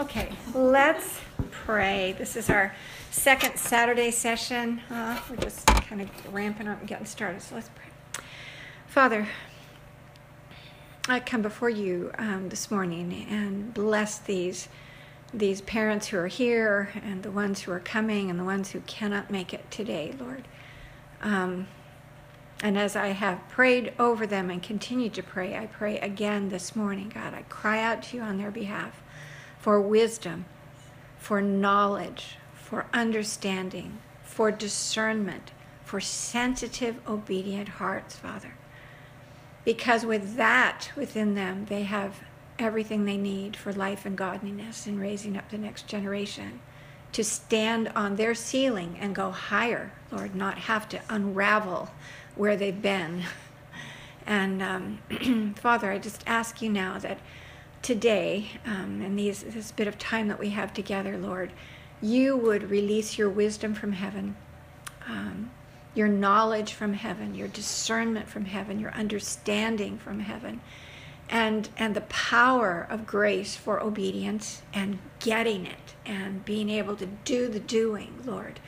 Okay, let's pray. This is our second Saturday session. We're just kind of ramping up and getting started, so let's pray. Father, I come before you this morning and bless these parents who are here and the ones who are coming and the ones who cannot make it today, Lord. And as I have prayed over them and continue to pray, I pray again this morning, God. I cry out to you on their behalf for wisdom, for knowledge, for understanding, for discernment, for sensitive, obedient hearts, Father. Because with that within them, they have everything they need for life and godliness and raising up the next generation to stand on their ceiling and go higher, Lord, not have to unravel where they've been. And Father, I just ask you now that today, and this bit of time that we have together, Lord, you would release your wisdom from heaven, your knowledge from heaven, your discernment from heaven, your understanding from heaven, and the power of grace for obedience and getting it and being able to do the doing, Lord.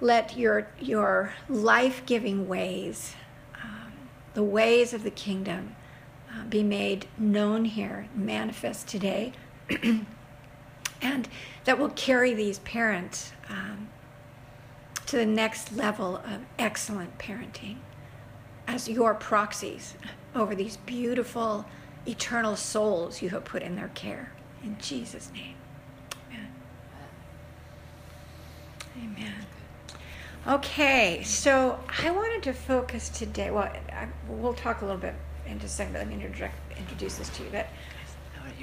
Let your life-giving ways, the ways of the kingdom, be made known here, manifest today, and that will carry these parents to the next level of excellent parenting as your proxies over these beautiful, eternal souls you have put in their care. In Jesus' name, amen. Amen. Okay, so I wanted to focus today, well, we'll talk a little bit in just a second, but I'm going to introduce this to you.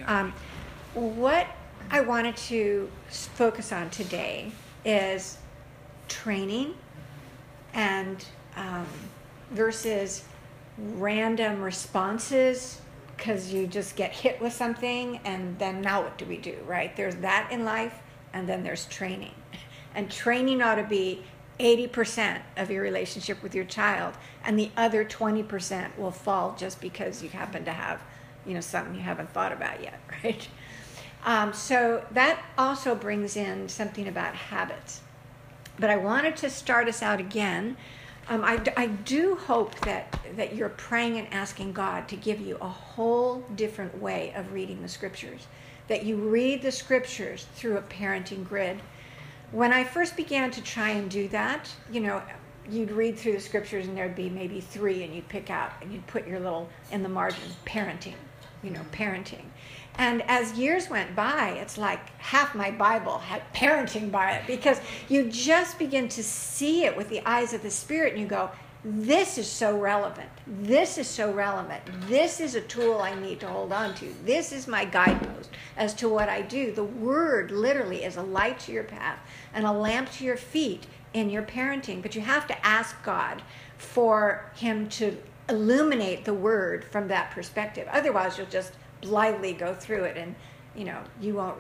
But what I wanted to focus on today is training and versus random responses, because you just get hit with something and then now what do we do, right? There's that in life, and then there's training. And training ought to be 80% of your relationship with your child, and the other 20% will fall just because you happen to have, something you haven't thought about yet, right? So that also brings in something about habits. But I wanted to start us out again. I do hope that you're praying and asking God to give you a whole different way of reading the scriptures, that you read the scriptures through a parenting grid. When I first began to try and do that, you'd read through the scriptures and there'd be maybe three, and you'd pick out and you'd put your little in the margin, parenting, parenting. And as years went by, it's like half my Bible had parenting by it, because you just begin to see it with the eyes of the Spirit and you go, this is so relevant. This is so relevant. This is a tool I need to hold on to. This is my guidepost as to what I do. The Word literally is a light to your path and a lamp to your feet in your parenting. But you have to ask God for Him to illuminate the Word from that perspective. Otherwise, you'll just blithely go through it and, you won't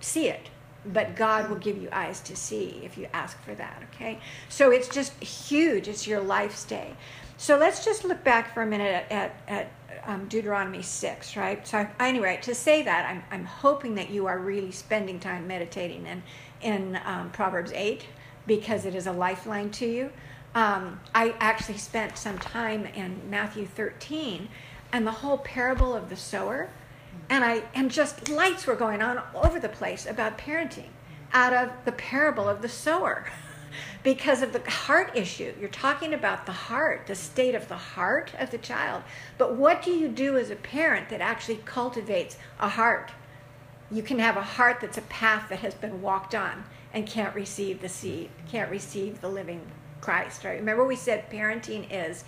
see it. But God will give you eyes to see if you ask for that, okay? So it's just huge. It's your lifestay. So let's just look back for a minute at Deuteronomy 6, right? So anyway, to say that, I'm hoping that you are really spending time meditating in Proverbs 8, because it is a lifeline to you. I actually spent some time in Matthew 13 and the whole parable of the sower. And just lights were going on all over the place about parenting out of the parable of the sower because of the heart issue. You're talking about the heart, the state of the heart of the child. But what do you do as a parent that actually cultivates a heart? You can have a heart that's a path that has been walked on and can't receive the seed, can't receive the living Christ, right? Remember we said parenting is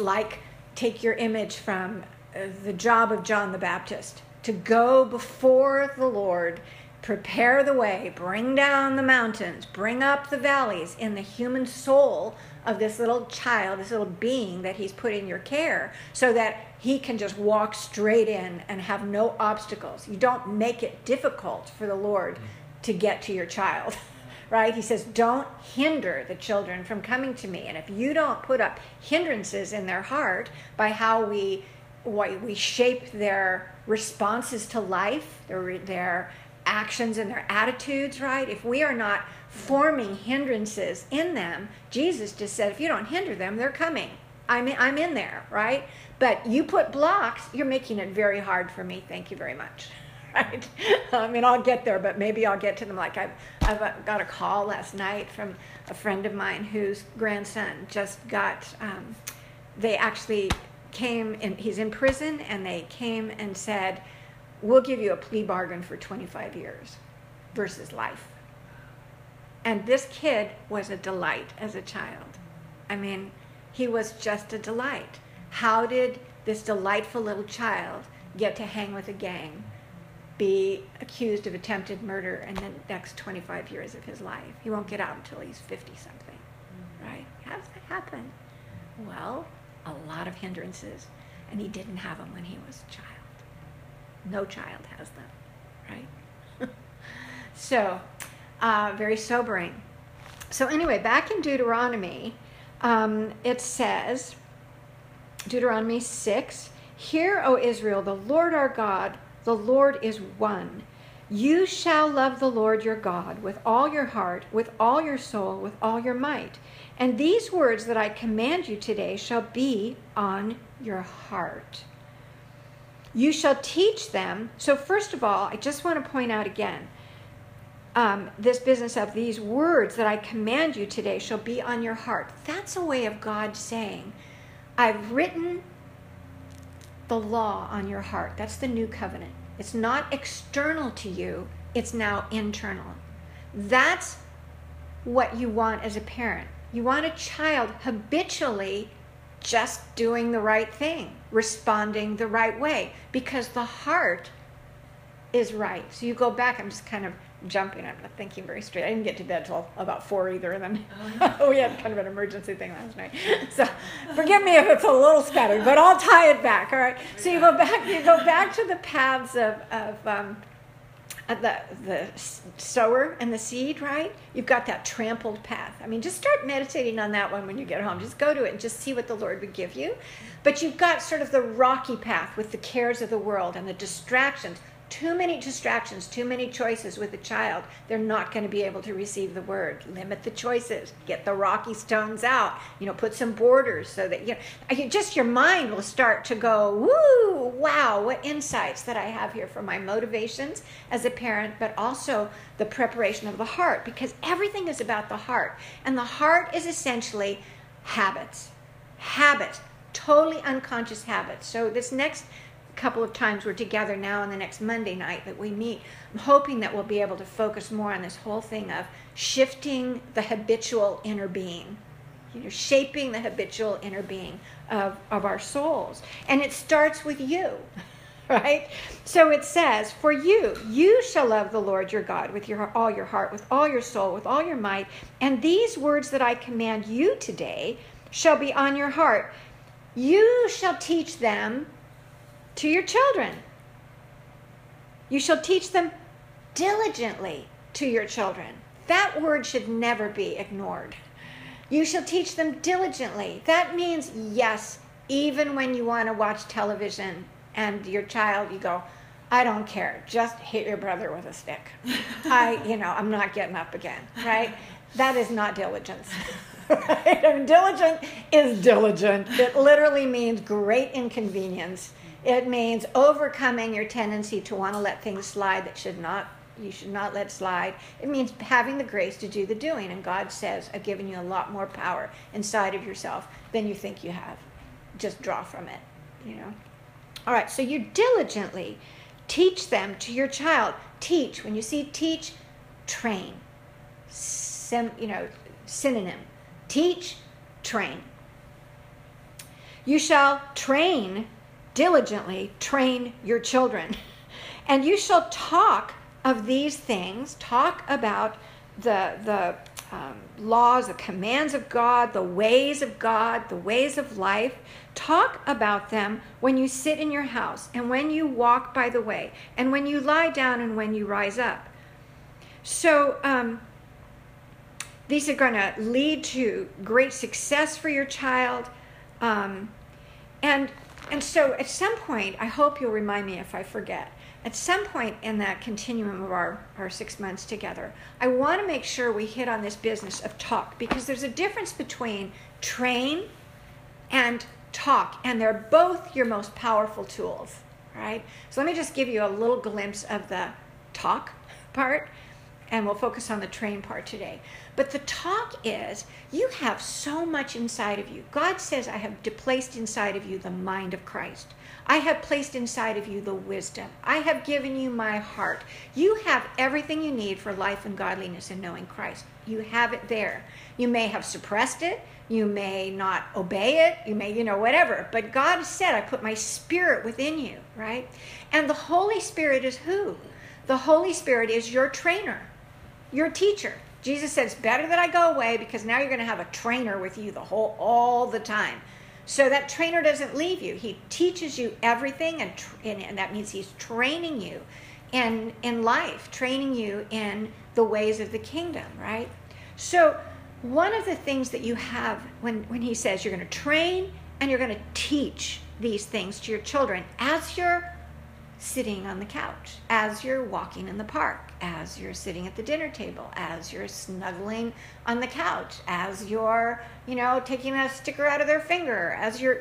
like, take your image from the job of John the Baptist, to go before the Lord, prepare the way, bring down the mountains, bring up the valleys in the human soul of this little child, this little being that he's put in your care, so that he can just walk straight in and have no obstacles. You don't make it difficult for the Lord to get to your child, right? He says, don't hinder the children from coming to me. And if you don't put up hindrances in their heart by how we we shape their responses to life, their actions and their attitudes, right? If we are not forming hindrances in them, Jesus just said, if you don't hinder them, they're coming. I'm in there, right? But you put blocks, you're making it very hard for me. Thank you very much, right? I mean, I'll get there, but maybe I'll get to them. Like I've got a call last night from a friend of mine whose grandson just got, they actually came, and he's in prison, and they came and said, we'll give you a plea bargain for 25 years versus life. And this kid was a delight as a child. I mean, he was just a delight. How did this delightful little child get to hang with a gang, be accused of attempted murder, and the next 25 years of his life? He won't get out until he's 50-something, right? How does that happen? Well, a lot of hindrances, and he didn't have them when he was a child. No child has them, right? So, very sobering. So anyway, back in Deuteronomy, it says, Deuteronomy 6, "Hear, O Israel, the Lord our God, the Lord is one. You shall love the Lord your God with all your heart, with all your soul, with all your might. And these words that I command you today shall be on your heart. You shall teach them." So first of all, I just want to point out again, this business of these words that I command you today shall be on your heart. That's a way of God saying, I've written the law on your heart. That's the new covenant. It's not external to you. It's now internal. That's what you want as a parent. You want a child habitually just doing the right thing, responding the right way, because the heart is right. So you go back, I'm just kind of jumping, I'm not thinking very straight. I didn't get to bed till about 4 either, and then we had kind of an emergency thing last night. So forgive me if it's a little scattered, but I'll tie it back, all right? So you go back to the paths of the sower and the seed, right? You've got that trampled path. I mean, just start meditating on that one when you get home. Just go to it and just see what the Lord would give you. But you've got sort of the rocky path with the cares of the world and the distractions. Too many distractions, too many choices with a child. They're not going to be able to receive the word. Limit the choices. Get the rocky stones out. You know, put some borders so that, you know, just your mind will start to go, woo, wow, what insights that I have here for my motivations as a parent, but also the preparation of the heart, because everything is about the heart. And the heart is essentially habits. Habits. Totally unconscious habits. So this next couple of times we're together now on the next Monday night that we meet, I'm hoping that we'll be able to focus more on this whole thing of shifting the habitual inner being, you know, shaping the habitual inner being of our souls. And it starts with you, right? So it says, for you shall love the Lord your God with all your heart, with all your soul, with all your might. And these words that I command you today shall be on your heart. You shall teach them to your children. You shall teach them diligently to your children. That word should never be ignored. You shall teach them diligently. That means, yes, even when you want to watch television and your child, you go, I don't care. Just hit your brother with a stick. I'm not getting up again, right? That is not diligence. Right? I mean, diligent is diligent. It literally means great inconvenience. It means overcoming your tendency to want to let things slide that you should not let slide. It means having the grace to do the doing. And God says, I've given you a lot more power inside of yourself than you think you have. Just draw from it, you know. All right, so you diligently teach them to your child. Teach. When you see teach, train. Synonym. Teach, train. You shall train diligently, train your children. And you shall talk of these things, talk about the laws, the commands of God, the ways of God, the ways of life. Talk about them when you sit in your house and when you walk by the way and when you lie down and when you rise up. So these are going to lead to great success for your child. And And so at some point, I hope you'll remind me if I forget, at some point in that continuum of our 6 months together, I want to make sure we hit on this business of talk, because there's a difference between train and talk, and they're both your most powerful tools, right? So let me just give you a little glimpse of the talk part, and we'll focus on the train part today. But the talk is, you have so much inside of you. God says, I have placed inside of you the mind of Christ. I have placed inside of you the wisdom. I have given you my heart. You have everything you need for life and godliness and knowing Christ. You have it there. You may have suppressed it. You may not obey it. You may, whatever. But God said, I put my spirit within you, right? And the Holy Spirit is who? The Holy Spirit is your trainer, your teacher. Jesus said, it's better that I go away, because now you're going to have a trainer with you all the time. So that trainer doesn't leave you. He teaches you everything, and that means he's training you in life, training you in the ways of the kingdom, right? So one of the things that you have when he says you're going to train and you're going to teach these things to your children as you're sitting on the couch, as you're walking in the park, as you're sitting at the dinner table, as you're snuggling on the couch, as you're, taking a sticker out of their finger, as you're,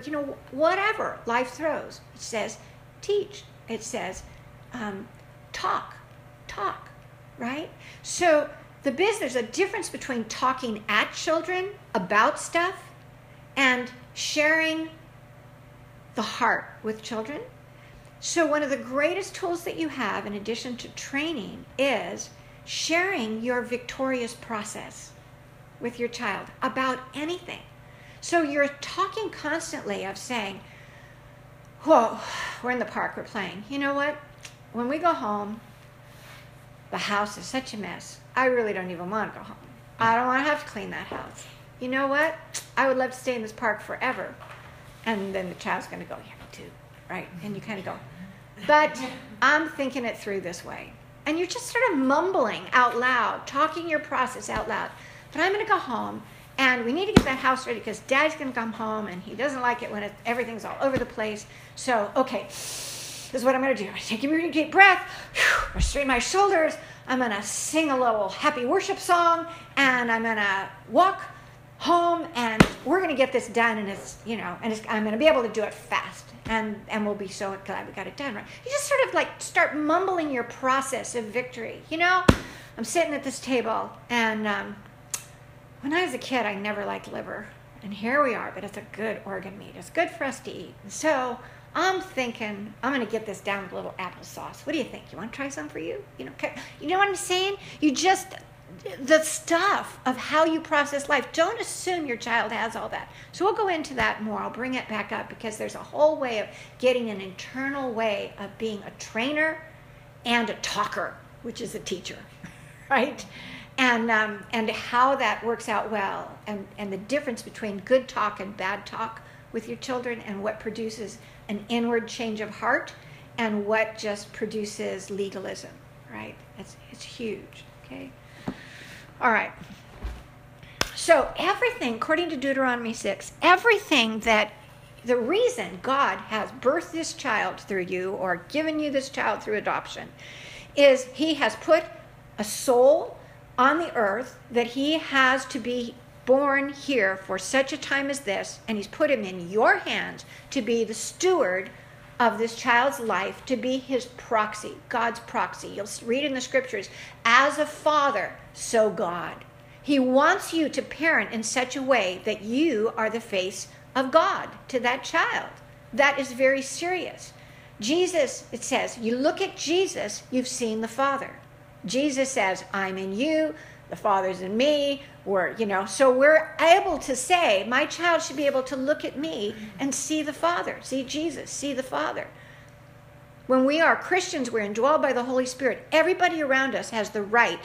whatever life throws. It says teach. It says talk, right? So there's a difference between talking at children about stuff and sharing the heart with children. So one of the greatest tools that you have, in addition to training, is sharing your victorious process with your child about anything. So you're talking constantly of saying, whoa, we're in the park, we're playing. You know what? When we go home, the house is such a mess. I really don't even want to go home. I don't want to have to clean that house. You know what? I would love to stay in this park forever. And then the child's going to go, yeah, me too. Right, and you kind of go, but I'm thinking it through this way. And you're just sort of mumbling out loud, talking your process out loud. But I'm going to go home, and we need to get that house ready, because Dad's going to come home, and he doesn't like it when everything's all over the place. So, okay, this is what I'm going to do. I'm going to take a really deep breath, straighten my shoulders. I'm going to sing a little happy worship song, and I'm going to walk home, and we're going to get this done, and I'm going to be able to do it fast, and we'll be so glad we got it done, right? You just sort of like start mumbling your process of victory. I'm sitting at this table, and when I was a kid, I never liked liver, and here we are, but it's a good organ meat. It's good for us to eat, and so I'm thinking I'm going to get this down with a little applesauce. What do you think? You want to try some for you? You know what I'm saying? You just... the stuff of how you process life. Don't assume your child has all that. So we'll go into that more. I'll bring it back up, because there's a whole way of getting an internal way of being a trainer and a talker, which is a teacher, right? And how that works out well, and the difference between good talk and bad talk with your children, and what produces an inward change of heart and what just produces legalism, right? It's huge, okay? All right, so everything, according to Deuteronomy 6, everything that, the reason God has birthed this child through you, or given you this child through adoption, is he has put a soul on the earth that he has to be born here for such a time as this, and he's put him in your hands to be the steward of this child's life, to be his proxy, God's proxy. You'll read in the scriptures, as a father, so God. He wants you to parent in such a way that you are the face of God to that child. That is very serious. Jesus, it says, you look at Jesus, you've seen the Father. Jesus says, I'm in you, the Father's in me, so we're able to say, my child should be able to look at me and see the Father, see Jesus, see the Father. When we are Christians, we're indwelled by the Holy Spirit. Everybody around us has the right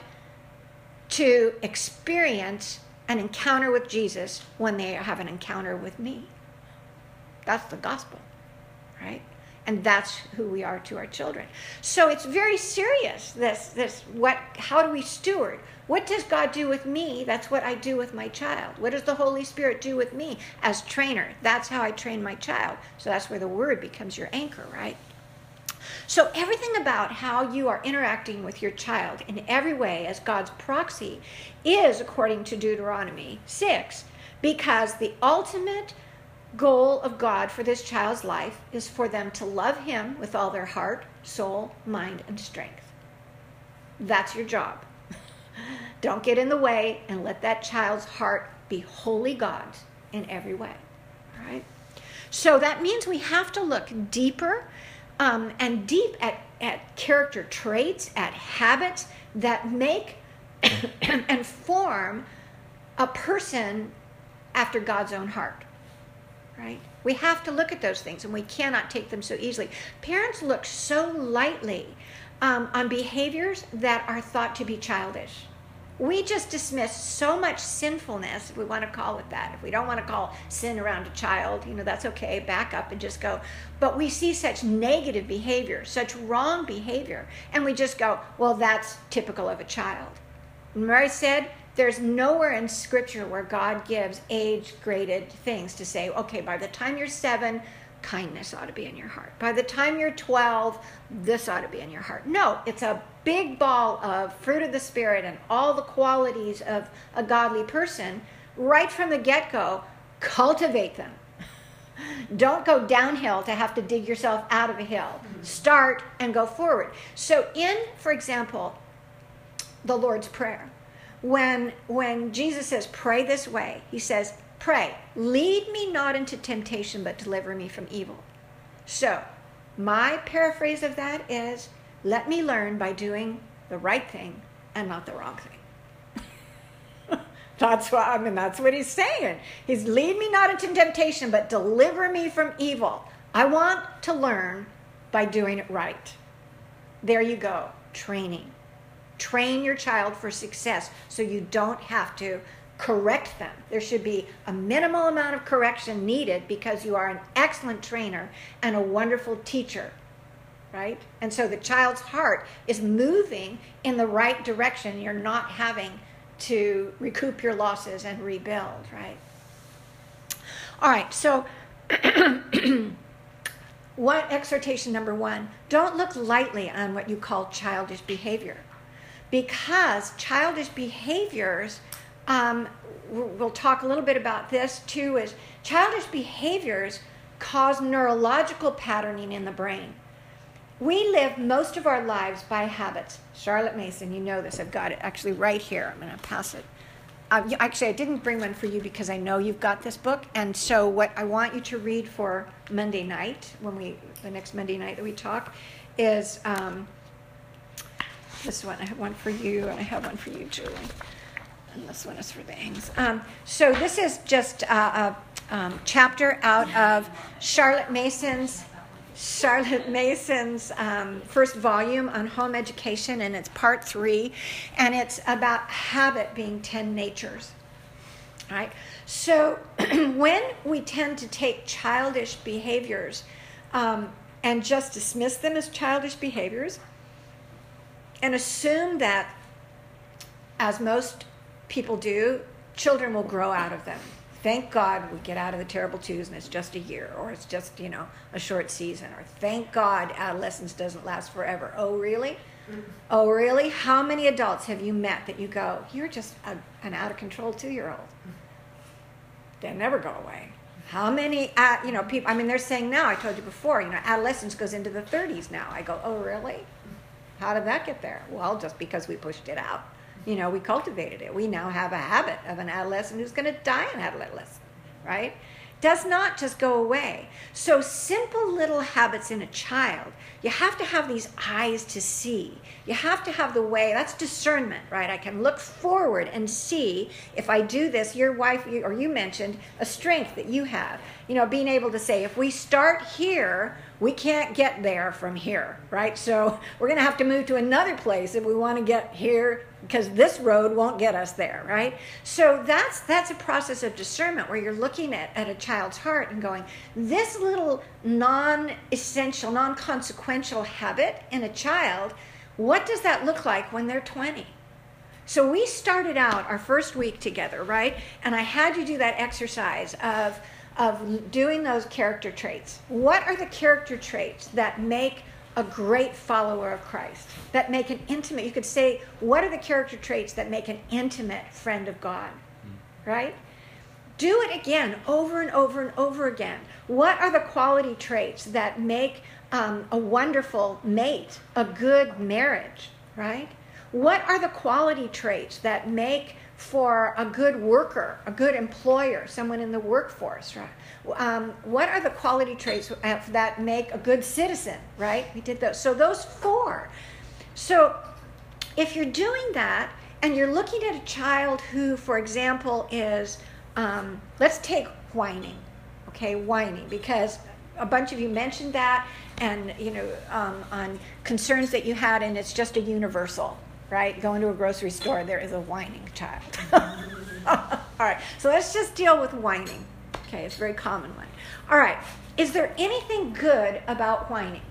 to experience an encounter with Jesus when they have an encounter with me. That's the gospel, right? And that's who we are to our children. So it's very serious, how do we steward? What does God do with me? That's what I do with my child. What does the Holy Spirit do with me as trainer? That's how I train my child. So that's where the word becomes your anchor, right? So everything about how you are interacting with your child in every way as God's proxy is according to Deuteronomy 6, because the ultimate goal of God for this child's life is for them to love him with all their heart, soul, mind, and strength. That's your job. Don't get in the way and let that child's heart be wholly God's in every way. All right. So that means we have to look deeper and deep at character traits, at habits that make and form a person after God's own heart. Right? We have to look at those things, and we cannot take them so easily. Parents look so lightly on behaviors that are thought to be childish. We just dismiss so much sinfulness, if we want to call it that. If we don't want to call sin around a child, that's okay, back up and just go. But we see such negative behavior, such wrong behavior, and we just go, well, that's typical of a child. And Mary said, there's nowhere in Scripture where God gives age-graded things to say, okay, by the time you're 7, kindness ought to be in your heart. By the time you're 12, this ought to be in your heart. No, it's a big ball of fruit of the Spirit and all the qualities of a godly person. Right from the get-go, cultivate them. Don't go downhill to have to dig yourself out of a hill. Start and go forward. So in, for example, the Lord's Prayer, when Jesus says, pray this way, he says, pray, lead me not into temptation, but deliver me from evil. So my paraphrase of that is, let me learn by doing the right thing and not the wrong thing. That's what he's saying. He's lead me not into temptation, but deliver me from evil. I want to learn by doing it right. There you go, training. Train your child for success so you don't have to correct them. There should be a minimal amount of correction needed because you are an excellent trainer and a wonderful teacher, right? And so the child's heart is moving in the right direction. You're not having to recoup your losses and rebuild, right? All right, so what exhortation number 1? Don't look lightly on what you call childish behavior. Because childish behaviors, we'll talk a little bit about this too, is childish behaviors cause neurological patterning in the brain. We live most of our lives by habits. Charlotte Mason, you know this. I've got it actually right here. I'm going to pass it. Actually, I didn't bring one for you because I know you've got this book. And so what I want you to read for Monday night, the next Monday night that we talk, is... this one, I have one for you, and I have one for you, Julie. And this one is for the Angs. So this is just a chapter out of Charlotte Mason's first volume on home education, and it's part 3, and it's about habit being 10 natures. All right. So when we tend to take childish behaviors and just dismiss them as childish behaviors, and assume that, as most people do, children will grow out of them. Thank God we get out of the terrible twos and it's just a year, or it's just, a short season, or thank God adolescence doesn't last forever. Oh, really? Oh, really? How many adults have you met that you go, you're just an out-of-control 2-year-old? They never go away. How many, people, they're saying now, I told you before, adolescence goes into the 30s now. I go, oh, really? How did that get there? Well, just because we pushed it out. We cultivated it. We now have a habit of an adolescent who's going to die an adolescent, right? Does not just go away. So simple little habits in a child, you have to have these eyes to see. You have to have the way, that's discernment, right? I can look forward and see if I do this. Your wife, or you mentioned a strength that you have. Being able to say, if we start here, We can't get there from here, right? So we're going to have to move to another place if we want to get here, because this road won't get us there, right? So that's a process of discernment where you're looking at a child's heart and going, this little non-essential, non-consequential habit in a child, what does that look like when they're 20? So we started out our first week together, right? And I had you do that exercise of doing those character traits. What are the character traits that make a great follower of Christ, that make an intimate, you could say, what are the character traits that make an intimate friend of God, right? Do it again, over and over and over again. What are the quality traits that make a wonderful mate, a good marriage, right? What are the quality traits that make for a good worker, a good employer, someone in the workforce, right? What are the quality traits that make a good citizen, right? We did those. So those four. So if you're doing that and you're looking at a child who, for example, is, let's take whining, okay, whining, because a bunch of you mentioned that and, you know, on concerns that you had, and it's just a universal, right? Going to a grocery store, there is a whining child. All right, so let's just deal with whining. Okay, it's a very common one. All right, is there anything good about whining?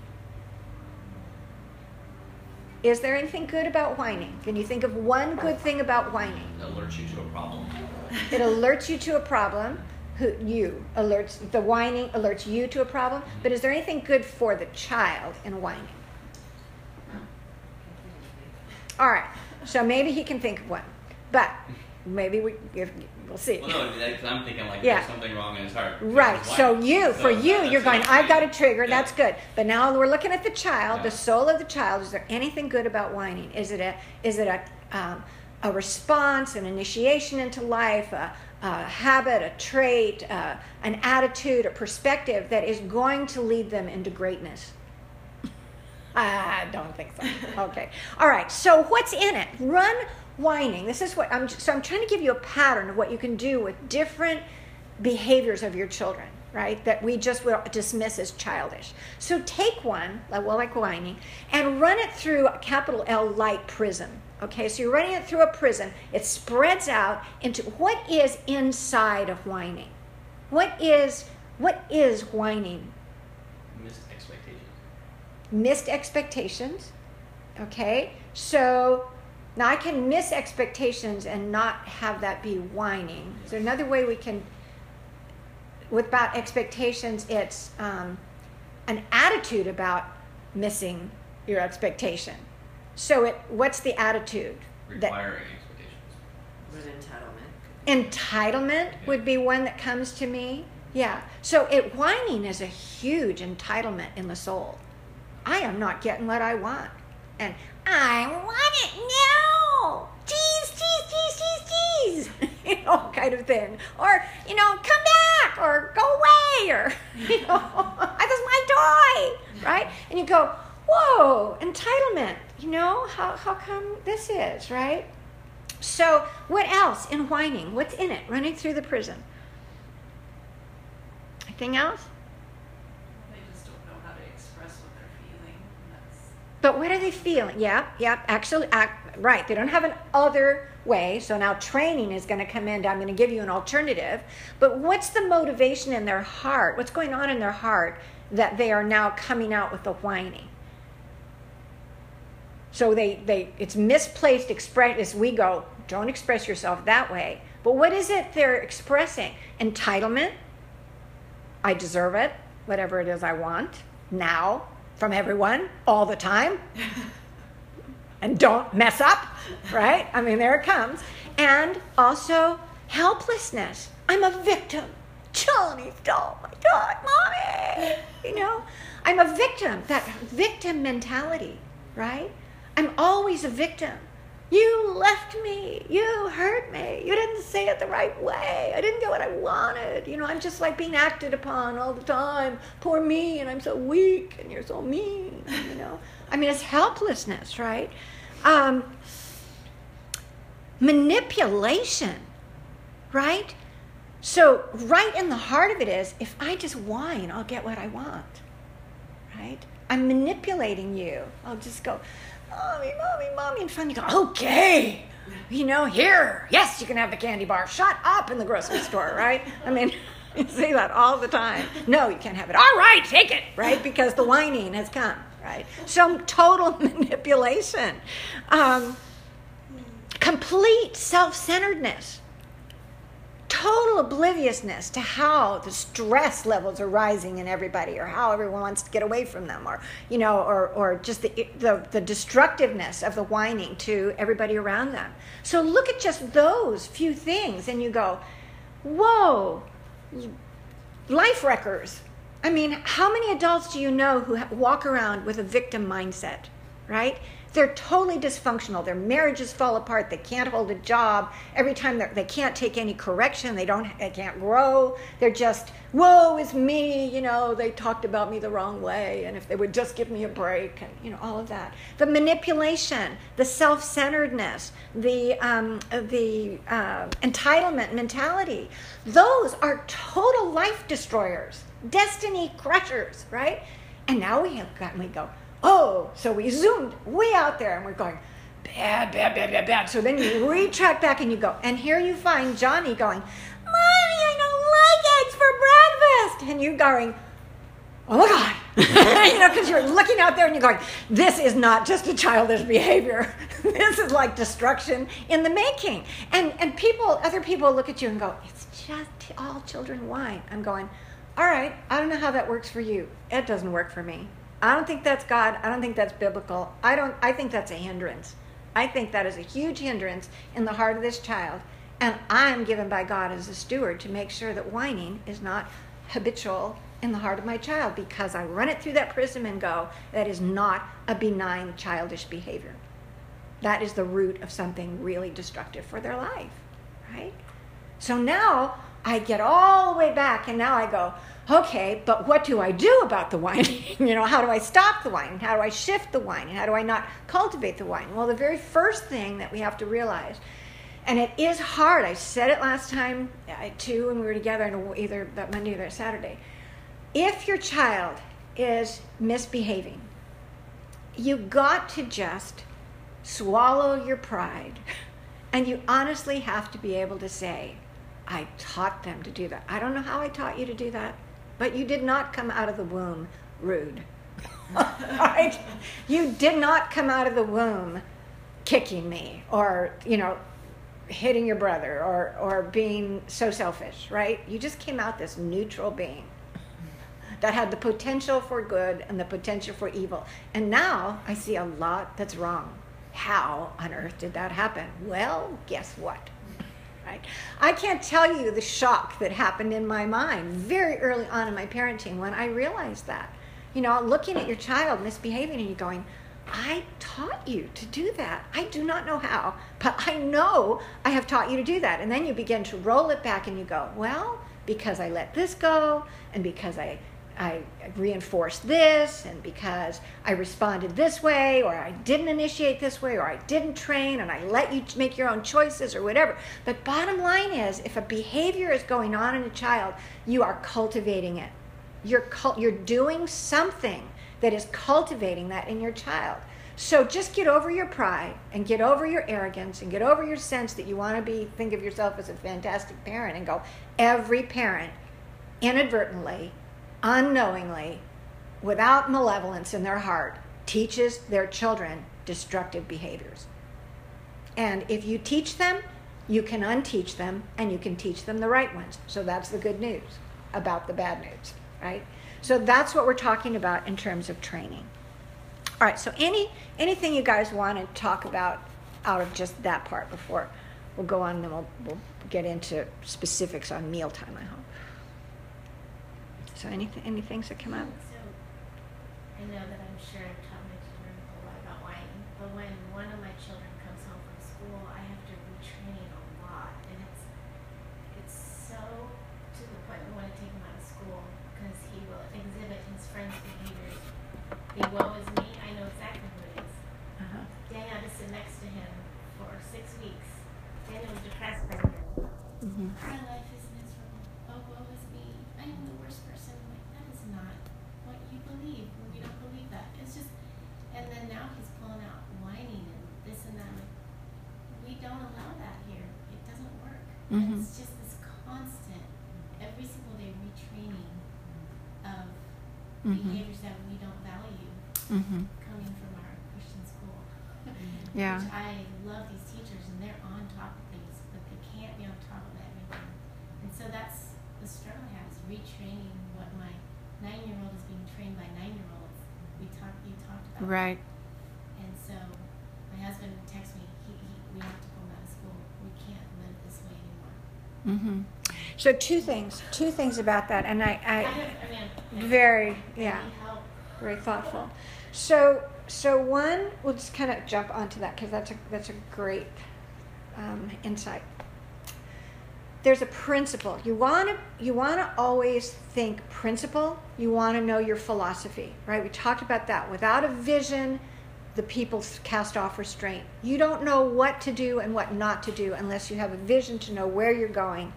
Is there anything good about whining? Can you think of one good thing about whining? It alerts you to a problem. It alerts you to a problem. The whining alerts you to a problem. But is there anything good for the child in whining? All right, so maybe he can think of one, but maybe we'll see. Well, no, I'm thinking like there's something wrong in his heart. Right, so you're going, I've got a trigger, that's good. But now we're looking at the child, the soul of the child. Is there anything good about whining? Is it a response, an initiation into life, a habit, a trait, an attitude, a perspective that is going to lead them into greatness? I don't think so. Okay. All right. So what's in it? Run whining. This is what I'm trying to give you a pattern of what you can do with different behaviors of your children, right? That we just will dismiss as childish. So take one, like whining, and run it through a capital L light prism. Okay. So you're running it through a prism. It spreads out into what is inside of whining. What is whining? Missed expectations, okay? So now I can miss expectations and not have that be whining. So another way we can, without expectations, it's an attitude about missing your expectation. So what's the attitude? Requiring expectations. Entitlement would be one that comes to me. Yeah, so whining is a huge entitlement in the soul. I am not getting what I want. And I want it now. Jeez, jeez, jeez, jeez, jeez. You know, kind of thing. Or, you know, come back or go away or, you know, I just want my toy, right? And you go, whoa, entitlement. You know, how come this is, right? So what else in whining? What's in it? Running through the prism. Anything else? But what are they feeling? Yeah, actually, right. They don't have an other way. So now training is going to come in. I'm going to give you an alternative. But what's the motivation in their heart? What's going on in their heart that they are now coming out with the whining? So it's misplaced expression. As we go, don't express yourself that way. But what is it they're expressing? Entitlement. I deserve it. Whatever it is I want now. From everyone all the time, and don't mess up, right? I mean, there it comes. And also helplessness. I'm a victim. Johnny stole my dog, mommy. You know, I'm a victim. That victim mentality, right? I'm always a victim. You left me. You hurt me. You didn't say it the right way. I didn't get what I wanted. You know, I'm just like being acted upon all the time. Poor me, and I'm so weak, and you're so mean, you know. I mean, it's helplessness, right? Manipulation, right? So right in the heart of it is, if I just whine, I'll get what I want, right? I'm manipulating you. I'll just go, mommy, mommy, mommy, and finally go, okay, you know, here, yes, you can have the candy bar. Shut up in the grocery store, right? I mean, you see that all the time. No, you can't have it. All right, take it, right? Because the whining has come, right? So total manipulation. Complete self-centeredness. Total obliviousness to how the stress levels are rising in everybody, or how everyone wants to get away from them, or you know, or just the destructiveness of the whining to everybody around them. So look at just those few things, and you go, "Whoa, life wreckers!" I mean, how many adults do you know who walk around with a victim mindset, right? They're totally dysfunctional. Their marriages fall apart. They can't hold a job. Every time they can't take any correction. They can't grow. They're just, woe is me. You know, they talked about me the wrong way. And if they would just give me a break, and you know, all of that. The manipulation, the self-centeredness, the entitlement mentality. Those are total life destroyers, destiny crushers, right? And now we go, oh, so we zoomed way out there and we're going, bad, bad, bad, bad, bad. So then you retract back and you go, and here you find Johnny going, Mommy, I don't like eggs for breakfast. And you're going, oh my God. You know, because you're looking out there and you're going, this is not just a childish behavior. This is like destruction in the making. And people, other people look at you and go, it's just all children whine. I'm going, all right, I don't know how that works for you. It doesn't work for me. I don't think that's God. I don't think that's biblical. I think that's a hindrance. I think that is a huge hindrance in the heart of this child. And I'm given by God as a steward to make sure that whining is not habitual in the heart of my child, because I run it through that prism and go, that is not a benign childish behavior. That is the root of something really destructive for their life, right? So now I get all the way back, and now I go, okay, but what do I do about the whining? You know, how do I stop the whining? How do I shift the whining? How do I not cultivate the whining? Well, the very first thing that we have to realize, and it is hard. I said it last time, too, when we were together, either that Monday or that Saturday. If your child is misbehaving, you got to just swallow your pride, and you honestly have to be able to say, I taught them to do that. I don't know how I taught you to do that, but you did not come out of the womb rude. Right? You did not come out of the womb kicking me, or you know, hitting your brother, or being so selfish, right? You just came out this neutral being that had the potential for good and the potential for evil. And now I see a lot that's wrong. How on earth did that happen? Well, guess what? Right? I can't tell you the shock that happened in my mind very early on in my parenting when I realized that. You know, looking at your child misbehaving and you're going, I taught you to do that. I do not know how, but I know I have taught you to do that. And then you begin to roll it back and you go, well, because I let this go, and because I reinforced this, and because I responded this way, or I didn't initiate this way, or I didn't train, and I let you make your own choices, or whatever. But bottom line is, if a behavior is going on in a child, you are cultivating it. You're doing something that is cultivating that in your child. So just get over your pride, and get over your arrogance, and get over your sense that you want to think of yourself as a fantastic parent, and go, every parent inadvertently, unknowingly, without malevolence in their heart, teaches their children destructive behaviors. And if you teach them, you can unteach them, and you can teach them the right ones. So that's the good news about the bad news, right? So that's what we're talking about in terms of training. All right, so anything you guys want to talk about out of just that part before we'll go on, and then we'll get into specifics on mealtime, I hope. So any things that come up? So I know that I'm sure I've taught my children a lot about whining, but when one of my children comes home from school, I have to retrain a lot, and it's so to the point we want to take him out of school because he will exhibit his friends' behaviors. The woe is me, I know exactly who it is. Uh-huh. Daniel had to sit next to him for 6 weeks. Daniel was depressed by him. Mm-hmm. Our life is miserable. Oh, woe is me. I am the worst person. Not what you believe. We don't Mm-hmm. It's just this constant, every single day retraining of mm-hmm. behaviors that we don't value mm-hmm. coming from our Christian school. Yeah. Which I love these teachers, and they're on top of things, but they can't be on top of everything. And so that's the struggle I have, is retraining what my 9-year-old is being trained by 9-year-olds. You talked about. Right. That. And so my husband texted me, we have to pull him out of school. We can't live this way anymore. Mm-hmm. So two things about that, and very thoughtful. So one, we'll just kind of jump onto that because that's a great insight. There's a principle. You want to always think principle. You want to know your philosophy, right? We talked about that. Without a vision, the people cast off restraint. You don't know what to do and what not to do unless you have a vision to know where you're going,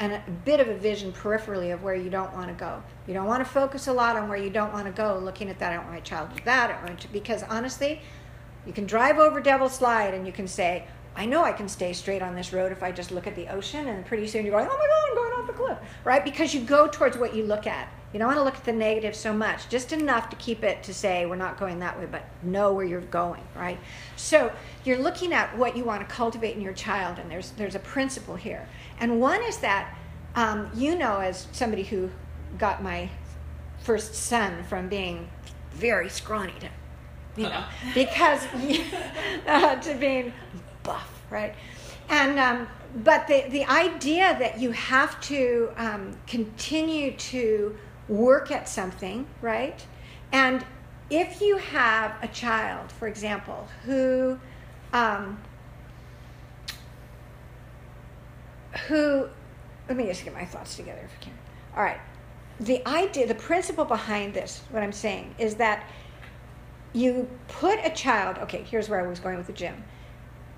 and a bit of a vision peripherally of where you don't want to go. You don't want to focus a lot on where you don't want to go, looking at that, I don't want my child to do that, I don't want to, because honestly, you can drive over Devil's Slide and you can say, I know I can stay straight on this road if I just look at the ocean, and pretty soon you're going, oh my God, I'm going off the cliff, right? Because you go towards what you look at. You don't want to look at the negative so much, just enough to keep it to say we're not going that way, but know where you're going, right? So you're looking at what you want to cultivate in your child, and there's a principle here. And one is that, as somebody who got my first son from being very scrawny to, to being buff, right? And but the idea that you have to continue to work at something, right? And if you have a child, for example, who, let me just get my thoughts together if I can. All right. The idea, the principle behind this, what I'm saying, is that you put a child, okay, here's where I was going with the gym.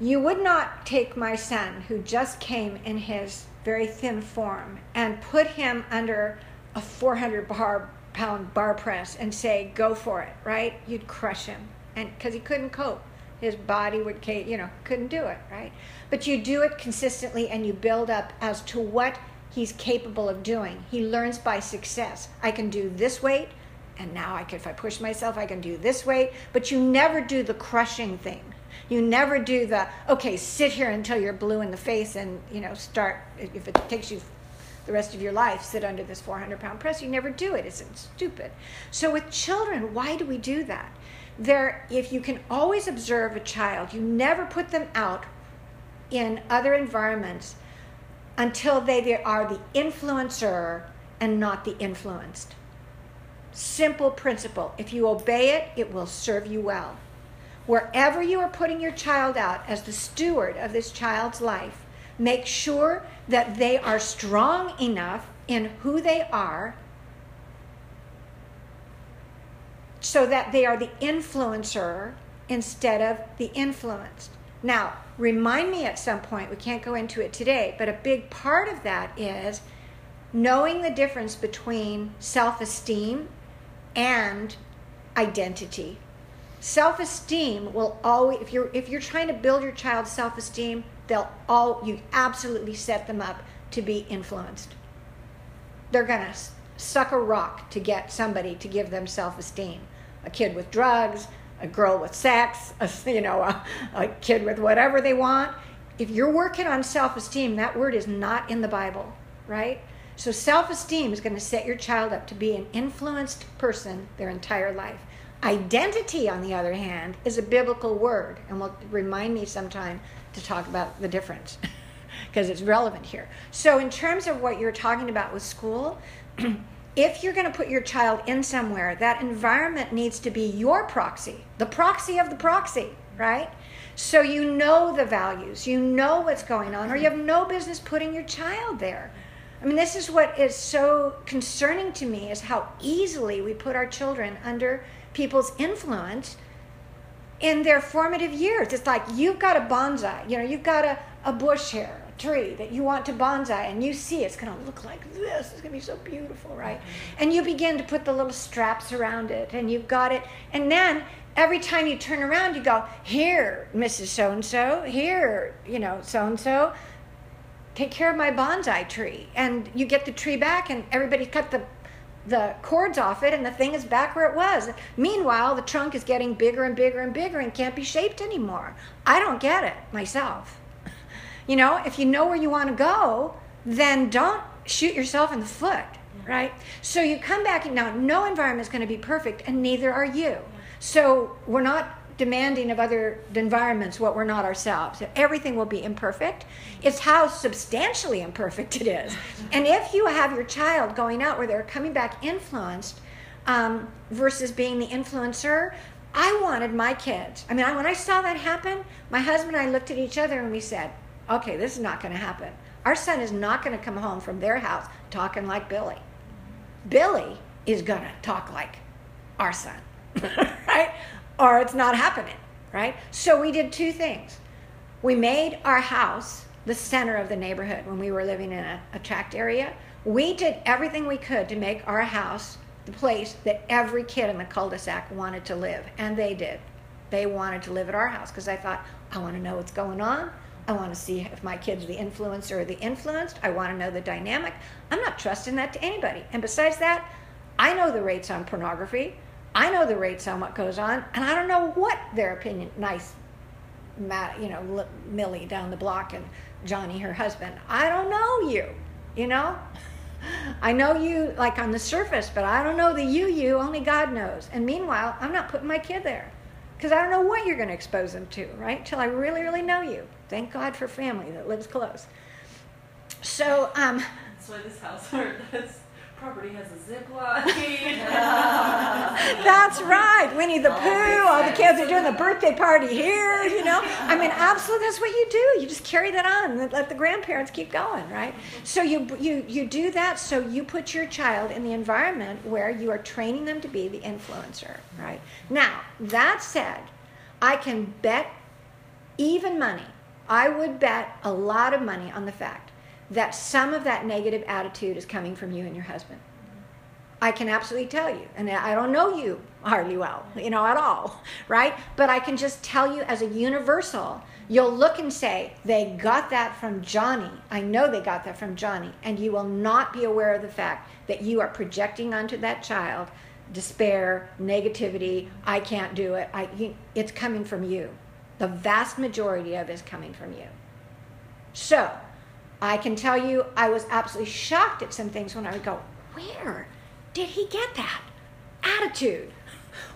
You would not take my son, who just came in his very thin form, and put him under a 400-pound bar press and say, go for it, right? You'd crush him, and because he couldn't cope. His body would, couldn't do it, right? But you do it consistently, and you build up as to what he's capable of doing. He learns by success. I can do this weight, and now if I push myself, I can do this weight. But you never do the crushing thing. You never do the, okay, sit here until you're blue in the face and, start, if it takes you the rest of your life, sit under this 400-pound press. You never do it. It's stupid. So with children, why do we do that? If you can always observe a child, you never put them out in other environments until they are the influencer and not the influenced. Simple principle. If you obey it, it will serve you well. Wherever you are putting your child out as the steward of this child's life, make sure that they are strong enough in who they are so that they are the influencer instead of the influenced. Now, remind me at some point, we can't go into it today, but a big part of that is knowing the difference between self-esteem and identity. Self-esteem will always, if you're trying to build your child's self-esteem, you absolutely set them up to be influenced. They're gonna suck a rock to get somebody to give them self-esteem. A kid with drugs, a girl with sex, a kid with whatever they want. If you're working on self-esteem, that word is not in the Bible, right? So self-esteem is gonna set your child up to be an influenced person their entire life. Identity, on the other hand, is a biblical word, and will remind me sometime to talk about the difference because it's relevant here. So in terms of what you're talking about with school, if you're going to put your child in somewhere, that environment needs to be your proxy, the proxy of the proxy, right? So you know the values, you know what's going on, or you have no business putting your child there. I mean, this is what is so concerning to me, is how easily we put our children under people's influence in their formative years. It's like you've got a bonsai, you've got a bush here, a tree that you want to bonsai, and you see it's going to look like this. It's going to be so beautiful, right? And you begin to put the little straps around it, and you've got it. And then every time you turn around, you go, here, Mrs. So-and-so, here, so-and-so. take care of my bonsai tree. And you get the tree back and everybody cut the cords off it, and the thing is back where it was. Meanwhile, the trunk is getting bigger and bigger and bigger and can't be shaped anymore. I don't get it myself. You know, if you know where you want to go, then don't shoot yourself in the foot, right? So you come back, and now no environment is going to be perfect, and neither are you. So we're not demanding of other environments what we're not ourselves. Everything will be imperfect. It's how substantially imperfect it is. And if you have your child going out where they're coming back influenced versus being the influencer, I wanted my kids. I mean, when I saw that happen, my husband and I looked at each other and we said, okay, this is not going to happen. Our son is not going to come home from their house talking like Billy. Billy is going to talk like our son, right? Or it's not happening, right? So we did two things. We made our house the center of the neighborhood when we were living in a tract area. We did everything we could to make our house the place that every kid in the cul-de-sac wanted to live, and they did. They wanted to live at our house because I thought, I want to know what's going on. I want to see if my kid's the influencer or the influenced. I want to know the dynamic. I'm not trusting that to anybody. And besides that, I know the rates on pornography. I know the rates on what goes on. And I don't know what their opinion, nice, you know, Millie down the block and Johnny, her husband. I don't know you, you know. I know you like on the surface, but I don't know the you, only God knows. And meanwhile, I'm not putting my kid there. Because I don't know what you're going to expose them to, right? Till I really, really know you. Thank God for family that lives close. So, that's why this household, this property has a zip line. That's right. Winnie the Pooh. All the kids are doing the birthday party here, you know. I mean, absolutely, that's what you do. You just carry that on and let the grandparents keep going, right? So you do that. So you put your child in the environment where you are training them to be the influencer, right? Now, that said, I can bet even money. I would bet a lot of money on the fact that some of that negative attitude is coming from you and your husband. I can absolutely tell you. And I don't know you hardly well, you know, at all, right? But I can just tell you as a universal, you'll look and say, they got that from Johnny. I know they got that from Johnny. And you will not be aware of the fact that you are projecting onto that child despair, negativity, I can't do it. It's coming from you. The vast majority of it is coming from you. So I can tell you I was absolutely shocked at some things when I would go, where did he get that attitude?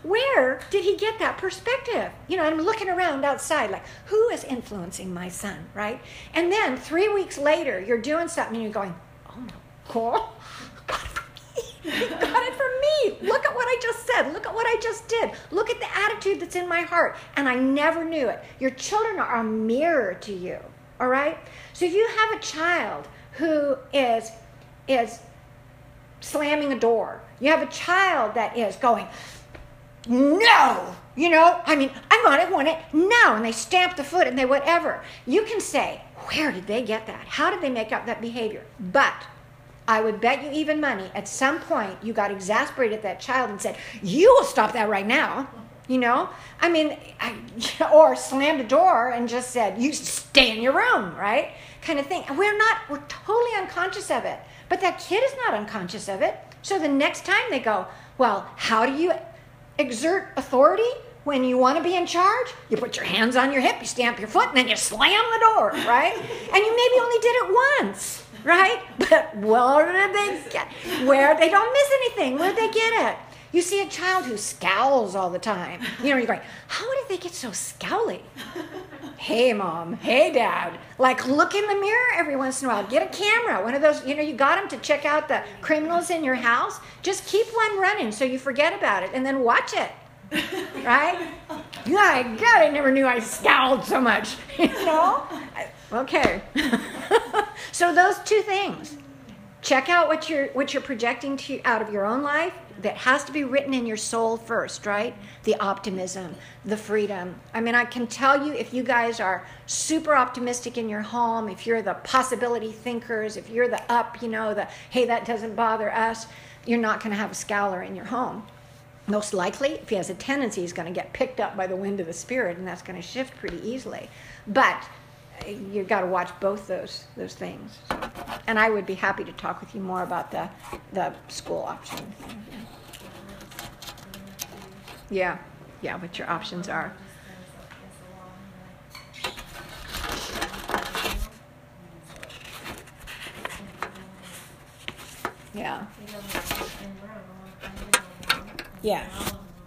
Where did he get that perspective? You know, I'm looking around outside like, who is influencing my son, right? And then 3 weeks later, you're doing something and you're going, oh my God, got it from me. He got it from me. Look at what I just said. Look at what I just did. Look at the attitude that's in my heart. And I never knew it. Your children are a mirror to you. All right? So if you have a child who is slamming a door, you have a child that is going, no, you know, I mean, I want it now, and they stamp the foot and they whatever. You can say, where did they get that? How did they make up that behavior? But I would bet you even money at some point you got exasperated at that child and said, you will stop that right now. You know, I mean, or slammed a door and just said, you stay in your room, right? Kind of thing. And we're totally unconscious of it. But that kid is not unconscious of it. So the next time they go, well, how do you exert authority when you want to be in charge? You put your hands on your hip, you stamp your foot, and then you slam the door, right? And you maybe only did it once, right? But where they don't miss anything, where they get it. You see a child who scowls all the time. You know, you're going, how did they get so scowly? Hey, Mom. Hey, Dad. Like, look in the mirror every once in a while. Get a camera. One of those, you know, you got them to check out the criminals in your house. Just keep one running so you forget about it and then watch it. Right? My God, I never knew I scowled so much. You know? Okay. So those two things. Check out what you're projecting out of your own life. That has to be written in your soul first, right? The optimism, the freedom. I mean, I can tell you if you guys are super optimistic in your home, if you're the possibility thinkers, if you're the up, you know, the, hey, that doesn't bother us, you're not going to have a scowler in your home. Most likely, if he has a tendency, he's going to get picked up by the wind of the Spirit, and that's going to shift pretty easily. But you got to watch both those things. And I would be happy to talk with you more about the school option. Yeah, what your options are. Yeah,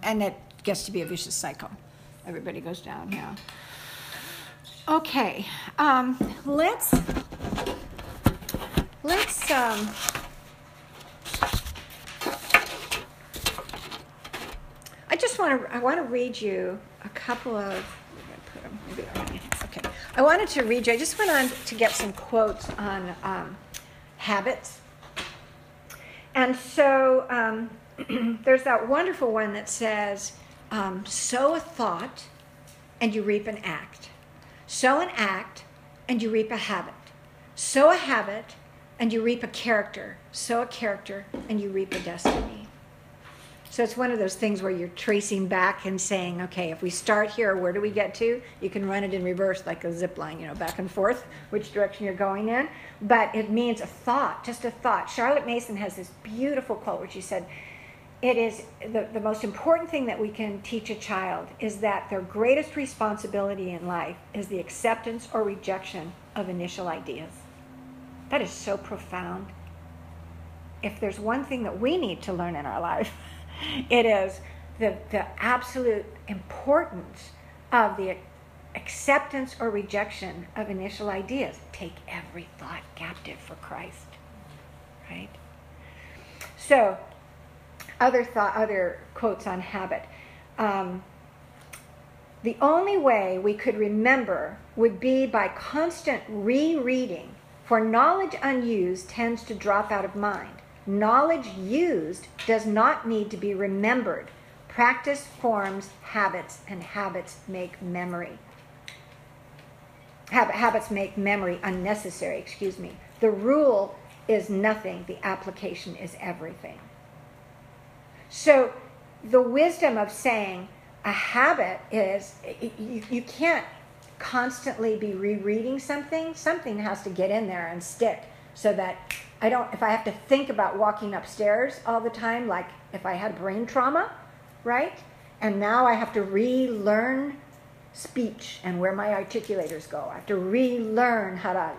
and it gets to be a vicious cycle. Everybody goes down, yeah. Okay, I want to read you a couple of, okay. I wanted to read you, I just went on to get some quotes on habits. And so there's that wonderful one that says, sow a thought and you reap an act. Sow an act and you reap a habit. Sow a habit and you reap a character. Sow a character and you reap a destiny. So it's one of those things where you're tracing back and saying, okay, if we start here, where do we get to? You can run it in reverse like a zip line, back and forth, which direction you're going in. But it means a thought, just a thought. Charlotte Mason has this beautiful quote where she said, it is the most important thing that we can teach a child is that their greatest responsibility in life is the acceptance or rejection of initial ideas. That is so profound. If there's one thing that we need to learn in our life, it is the absolute importance of the acceptance or rejection of initial ideas. Take every thought captive for Christ, right? So, other quotes on habit. The only way we could remember would be by constant rereading, for knowledge unused tends to drop out of mind. Knowledge used does not need to be remembered. Practice forms habits, and habits make memory. Habits make memory unnecessary, excuse me. The rule is nothing. The application is everything. So the wisdom of saying a habit is, you can't constantly be rereading something. Something has to get in there and stick so that if I have to think about walking upstairs all the time, like if I had brain trauma, right? And now I have to relearn speech and where my articulators go. I have to relearn how to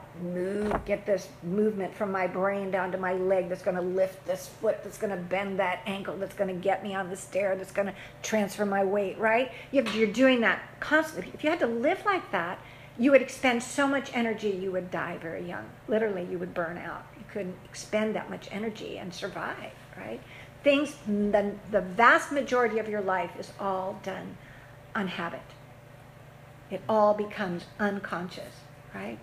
get this movement from my brain down to my leg that's going to lift this foot, that's going to bend that ankle, that's going to get me on the stair, that's going to transfer my weight, right? You're doing that constantly. If you had to live like that, you would expend so much energy, you would die very young. Literally, you would burn out. You couldn't expend that much energy and survive, right? The vast majority of your life is all done on habit. It all becomes unconscious, right?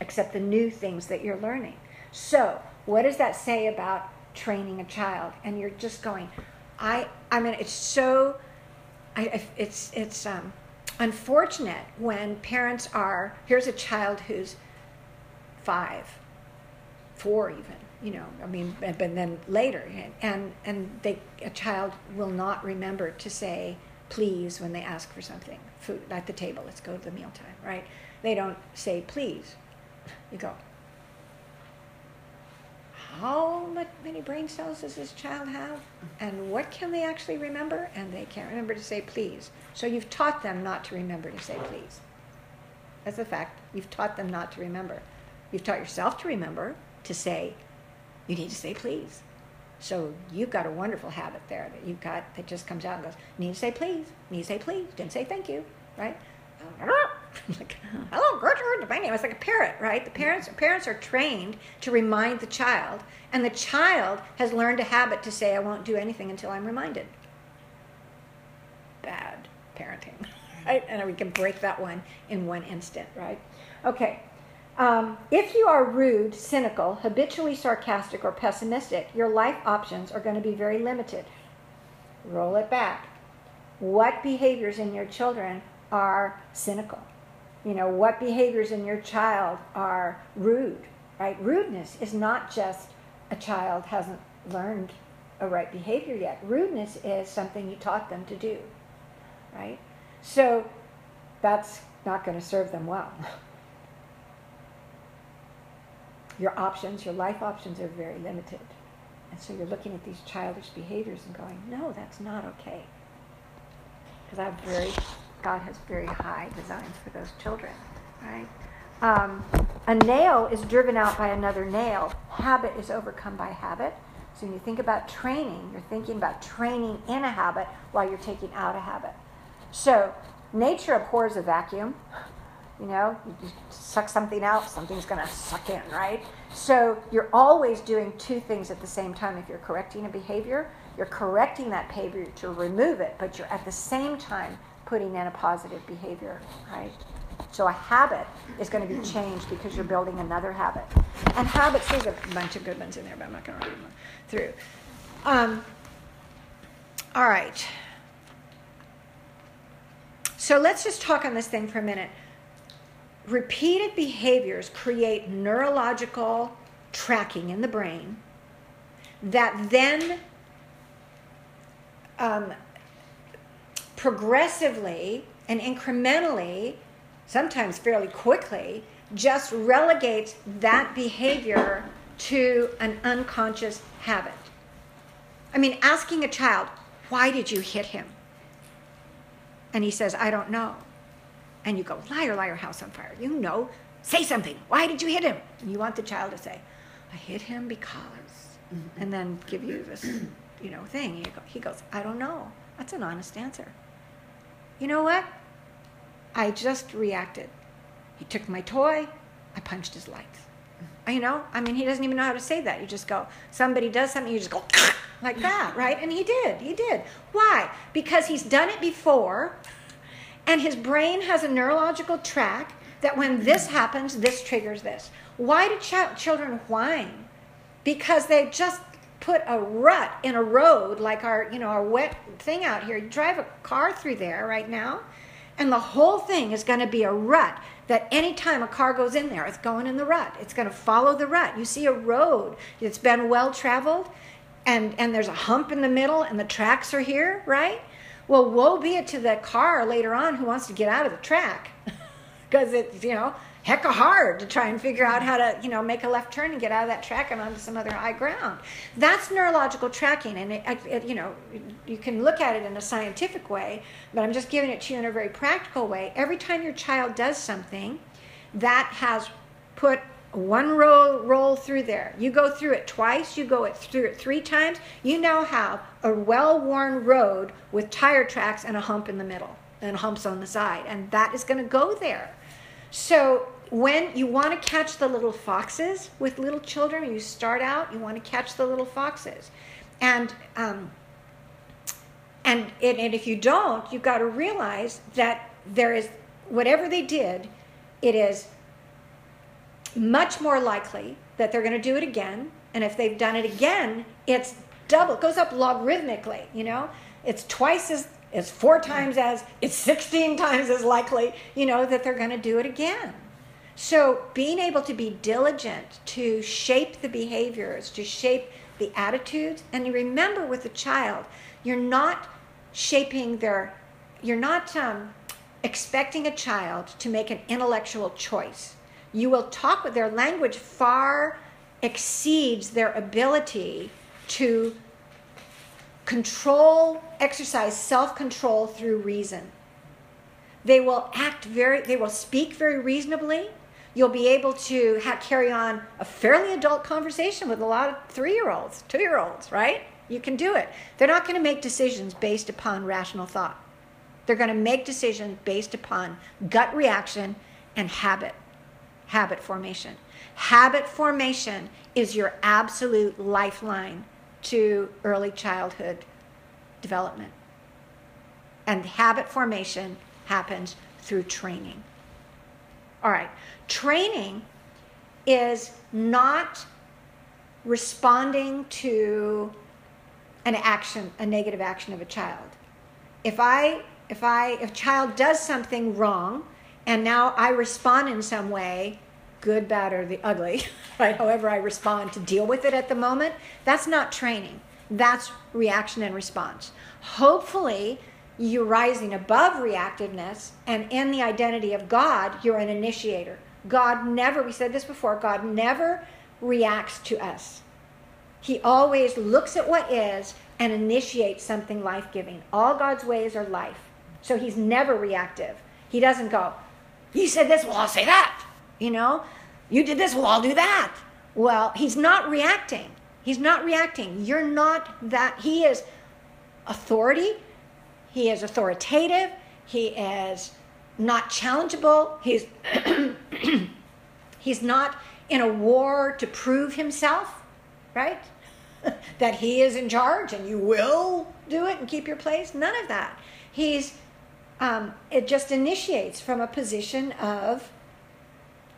Except the new things that you're learning. So what does that say about training a child? And you're just going, it's unfortunate when parents are, here's a child who's 5, 4 even, but then later, and a child will not remember to say please when they ask for something, food at the table, let's go to the mealtime, right? They don't say please. You go, how many brain cells does this child have? And what can they actually remember? And they can't remember to say please. So you've taught them not to remember to say please. That's a fact. You've taught them not to remember. You've taught yourself to remember to say, you need to say please. So you've got a wonderful habit there that you've got that just comes out and goes, need to say please, need to say please, didn't say thank you, right? Like, hello, Gertrude, my name. It's like a parrot, right? The parents are trained to remind the child, and the child has learned a habit to say, I won't do anything until I'm reminded. Bad parenting, right? And we can break that one in one instant, right? Okay. If you are rude, cynical, habitually sarcastic, or pessimistic, your life options are going to be very limited. Roll it back. What behaviors in your children are cynical? What behaviors in your child are rude, right? Rudeness is not just a child hasn't learned a right behavior yet. Rudeness is something you taught them to do, right? So that's not going to serve them well. your options, your life options are very limited. And so you're looking at these childish behaviors and going, no, that's not okay. Because God has very high designs for those children, right? A nail is driven out by another nail. Habit is overcome by habit. So when you think about training, you're thinking about training in a habit while you're taking out a habit. So nature abhors a vacuum. You know, you suck something out, something's going to suck in, right? So you're always doing two things at the same time. If you're correcting a behavior, you're correcting that behavior to remove it, but you're at the same time putting in a positive behavior, right? So a habit is going to be changed because you're building another habit. And habits, there's a bunch of good ones in there, but I'm not going to read them through. All right. So let's just talk on this thing for a minute. Repeated behaviors create neurological tracking in the brain that then progressively and incrementally, sometimes fairly quickly, just relegates that behavior to an unconscious habit. I mean, asking a child, why did you hit him? And he says, I don't know. And you go, liar, liar, house on fire. You know, say something. Why did you hit him? And you want the child to say, I hit him because. Mm-hmm. And then give you this, you know, thing. You go, he goes, I don't know. That's an honest answer. You know what? I just reacted. He took my toy. I punched his legs. You know, I mean, he doesn't even know how to say that. You just go, somebody does something, you just go, like that, right? And he did. He did. Why? Because he's done it before, and his brain has a neurological track that when this happens, this triggers this. Why do children whine? Because they just put a rut in a road, like our, you know, our wet thing out here. You drive a car through there right now, and the whole thing is going to be a rut that any time a car goes in there, it's going in the rut. It's going to follow the rut. You see a road that's been well-traveled, and there's a hump in the middle, and the tracks are here, right? Well, woe be it to the car later on who wants to get out of the track because it's, you know, heck of hard to try and figure out how to, you know, make a left turn and get out of that track and onto some other high ground. That's neurological tracking, and, it, you know, you can look at it in a scientific way, but I'm just giving it to you in a very practical way. Every time your child does something, that has put one roll through there. You go through it twice, you go through it three times, you now have a well-worn road with tire tracks and a hump in the middle and humps on the side, and that is going to go there. So when you want to catch the little foxes with little children, you start out, you want to catch the little foxes. And if you don't, you've got to realize that there is, whatever they did, it is much more likely that they're going to do it again. And if they've done it again, it's double. It goes up logarithmically, you know. It's twice as, it's four times as, it's 16 times as likely, you know, that they're going to do it again. So being able to be diligent to shape the behaviors, to shape the attitudes. And remember with the child, you're not shaping their, you're not expecting a child to make an intellectual choice. You will talk with their language far exceeds their ability to control, exercise self-control through reason. They will speak very reasonably. You'll be able to carry on a fairly adult conversation with a lot of 3-year-olds, 2-year-olds, right? You can do it. They're not going to make decisions based upon rational thought. They're going to make decisions based upon gut reaction and habit. Habit formation. Habit formation is your absolute lifeline to early childhood development. And habit formation happens through training. All right. Training is not responding to an action, a negative action of a child. If a child does something wrong, and now I respond in some way, good, bad, or the ugly, right? However I respond to deal with it at the moment, that's not training. That's reaction and response. Hopefully, you're rising above reactiveness, and in the identity of God, you're an initiator. God never, we said this before, God never reacts to us. He always looks at what is and initiates something life-giving. All God's ways are life. So he's never reactive. He doesn't go, you said this, well, I'll say that. You know, you did this, well, I'll do that. Well, he's not reacting. He's not reacting. You're not that. He is authority. He is authoritative. He is not challengeable. He's not in a war to prove himself, right? That he is in charge and you will do it and keep your place. None of that. He's, it just initiates from a position of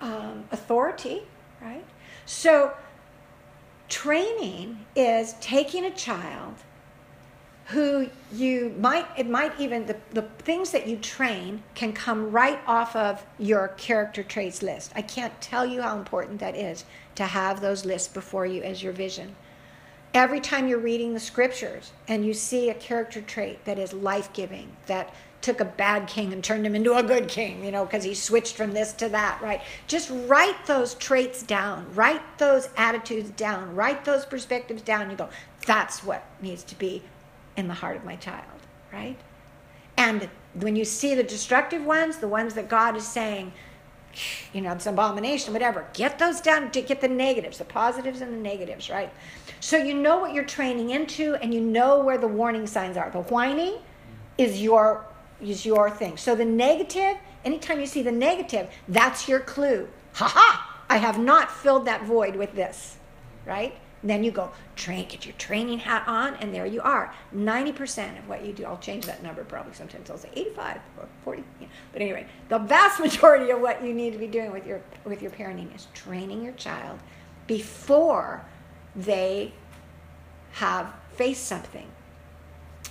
authority, right? So training is taking a child who you might, it might even, the things that you train can come right off of your character traits list. I can't tell you how important that is to have those lists before you as your vision. Every time you're reading the scriptures and you see a character trait that is life-giving, that took a bad king and turned him into a good king, you know, because he switched from this to that, right? Just write those traits down, write those attitudes down, write those perspectives down. You go, that's what needs to be in the heart of my child, right? And when you see the destructive ones, the ones that God is saying, you know, it's an abomination, whatever, get those down, to get the negatives, the positives and the negatives, right? So you know what you're training into and you know where the warning signs are. The whining is your thing. So the negative, anytime you see the negative, that's your clue. Ha ha! I have not filled that void with this, right? And then you go, get your training hat on, and there you are. 90% of what you do, I'll change that number probably sometimes, I'll say 85 or 40. You know. But anyway, the vast majority of what you need to be doing with your parenting is training your child before they have faced something.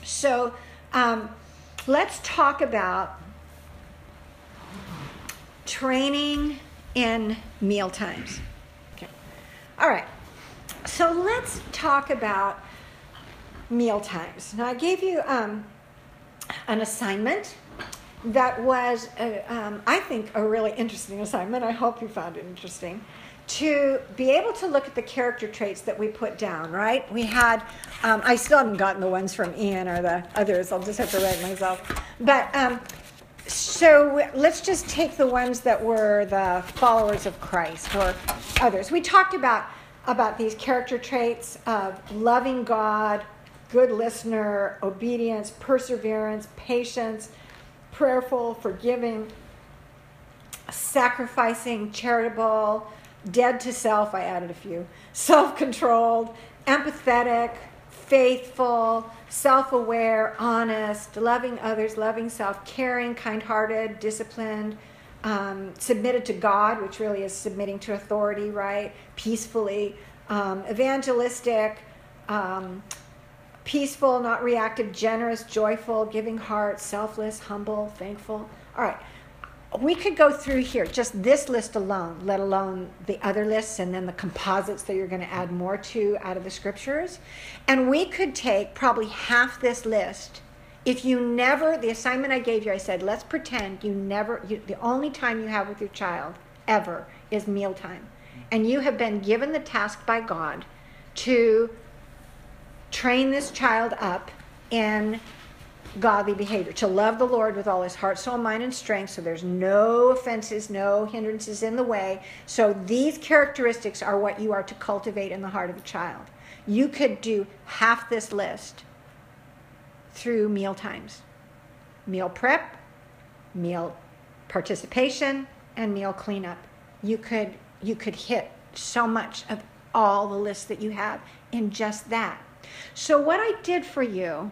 So let's talk about training in meal times. Okay. All right. So let's talk about meal times. Now I gave you an assignment that was, I think, a really interesting assignment. I hope you found it interesting. To be able to look at the character traits that we put down, right? We had, I still haven't gotten the ones from Ian or the others. I'll just have to write myself. But so let's just take the ones that were the followers of Christ or others. We talked about these character traits of loving God, good listener, obedience, perseverance, patience, prayerful, forgiving, sacrificing, charitable, dead to self, I added a few, self-controlled, empathetic, faithful, self-aware, honest, loving others, loving self, caring, kind-hearted, disciplined, submitted to God, which really is submitting to authority, right? Peacefully, evangelistic, peaceful, not reactive, generous, joyful, giving heart, selfless, humble, thankful. All right. We could go through here, just this list alone, let alone the other lists and then the composites that you're going to add more to out of the scriptures. And we could take probably half this list. If you never, the assignment I gave you, I said, let's pretend the only time you have with your child ever is mealtime. And you have been given the task by God to train this child up in godly behavior, to love the Lord with all his heart, soul, mind, and strength, so there's no offenses, no hindrances in the way. So these characteristics are what you are to cultivate in the heart of a child. You could do half this list through meal times: meal prep, meal participation, and meal cleanup. You could hit so much of all the lists that you have in just that. So what I did for you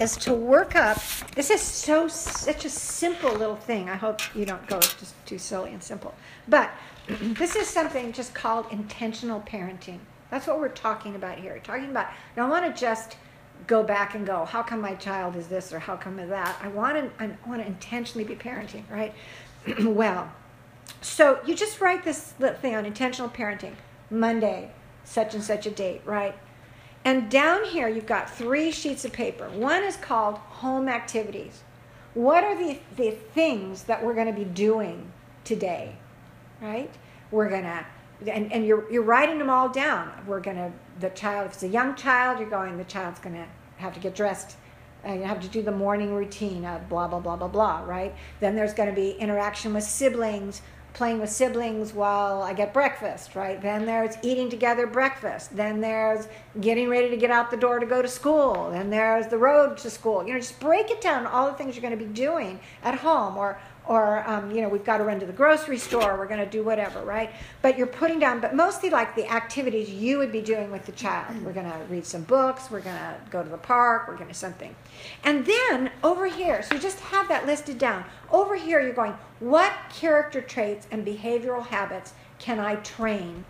is to work up, this is such a simple little thing. I hope you don't go just too silly and simple. But this is something just called intentional parenting. That's what we're talking about here. We're talking about, I don't want to just go back and go, how come my child is this or how come is that? I want to intentionally be parenting, right? Well, so you just write this thing on intentional parenting. Monday, such and such a date, right? And down here, you've got 3 sheets of paper. One is called home activities. What are the things that we're going to be doing today, right? We're going to and you're writing them all down. The child, if it's a young child, you're going, the child's going to have to get dressed. You have to do the morning routine of blah, blah, blah, blah, blah, right? Then there's going to be interaction with siblings, playing with siblings while I get breakfast, right? Then there's eating together breakfast. Then there's getting ready to get out the door to go to school. Then there's the road to school. You know, just break it down, all the things you're going to be doing at home, or you know, we've got to run to the grocery store, we're going to do whatever, right? But you're putting down, but mostly like the activities you would be doing with the child. We're going to read some books, we're going to go to the park, we're going to something. And then over here, so you just have that listed down. Over here you're going, what character traits and behavioral habits can I train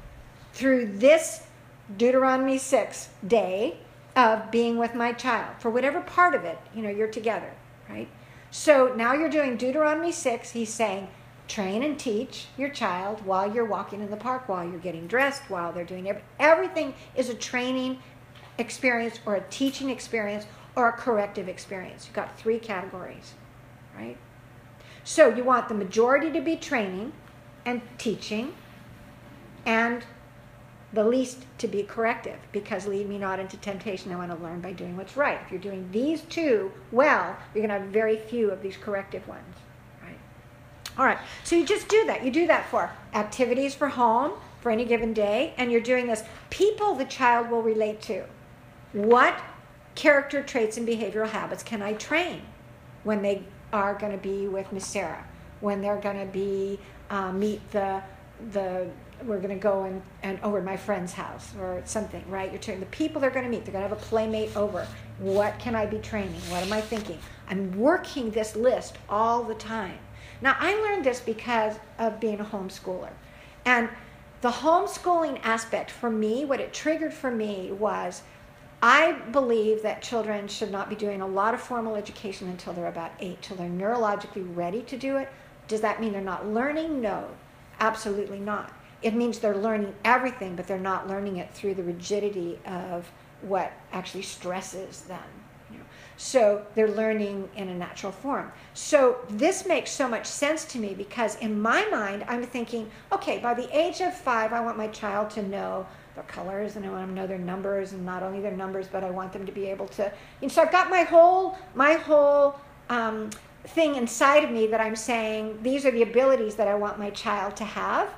through this Deuteronomy 6 day of being with my child? For whatever part of it, you know, you're together, right? So now you're doing Deuteronomy 6. He's saying, train and teach your child while you're walking in the park, while you're getting dressed, while they're doing everything is a training experience or a teaching experience or a corrective experience. You've got three categories, right? So you want the majority to be training and teaching and the least to be corrective, because lead me not into temptation, I want to learn by doing what's right. If you're doing these two well, you're going to have very few of these corrective ones, right? All right, so you just do that. You do that for activities for home, for any given day, and you're doing this. People the child will relate to. What character traits and behavioral habits can I train when they are going to be with Miss Sarah, when they're going to be, we're going to go and over at my friend's house or something, right? You're telling the people they're going to meet. They're going to have a playmate over. What can I be training? What am I thinking? I'm working this list all the time. Now, I learned this because of being a homeschooler. And the homeschooling aspect for me, what it triggered for me was I believe that children should not be doing a lot of formal education until they're about 8, till they're neurologically ready to do it. Does that mean they're not learning? No, absolutely not. It means they're learning everything, but they're not learning it through the rigidity of what actually stresses them. You know? So they're learning in a natural form. So this makes so much sense to me, because in my mind, I'm thinking, okay, by the age of 5, I want my child to know their colors, and I want them to know their numbers, and not only their numbers, but I want them to be able to. And so I've got my whole thing inside of me that I'm saying, these are the abilities that I want my child to have.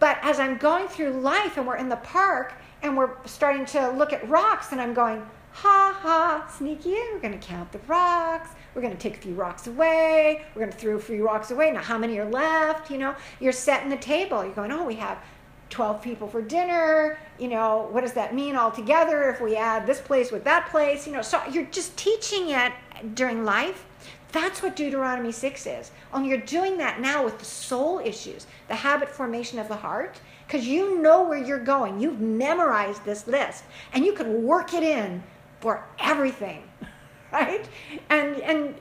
But as I'm going through life and we're in the park and we're starting to look at rocks and I'm going, ha ha, sneaky, we're going to count the rocks, we're going to take a few rocks away, we're going to throw a few rocks away, now how many are left, you know? You're setting the table, you're going, oh, we have 12 people for dinner, you know, what does that mean altogether if we add this place with that place, you know? So you're just teaching it during life. That's what Deuteronomy 6 is. Only you're doing that now with the soul issues, the habit formation of the heart, because you know where you're going. You've memorized this list, and you can work it in for everything, right? And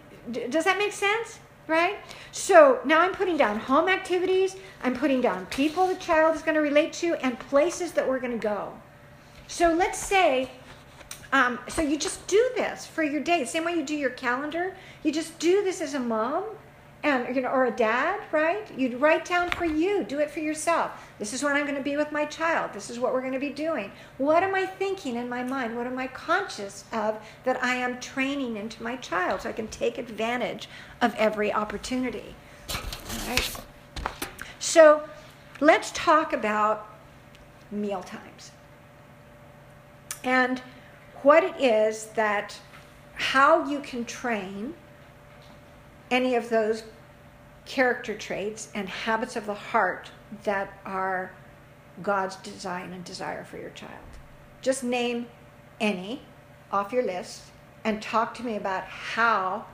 does that make sense, right? So now I'm putting down home activities. I'm putting down people the child is going to relate to and places that we're going to go. So let's say... So you just do this for your day, the same way you do your calendar. You just do this as a mom, and you know, or a dad, right? You'd write down for you, do it for yourself. This is when I'm going to be with my child. This is what we're going to be doing. What am I thinking in my mind? What am I conscious of that I am training into my child so I can take advantage of every opportunity? All right. So let's talk about meal times and what it is that, how you can train any of those character traits and habits of the heart that are God's design and desire for your child. Just name any off your list and talk to me about how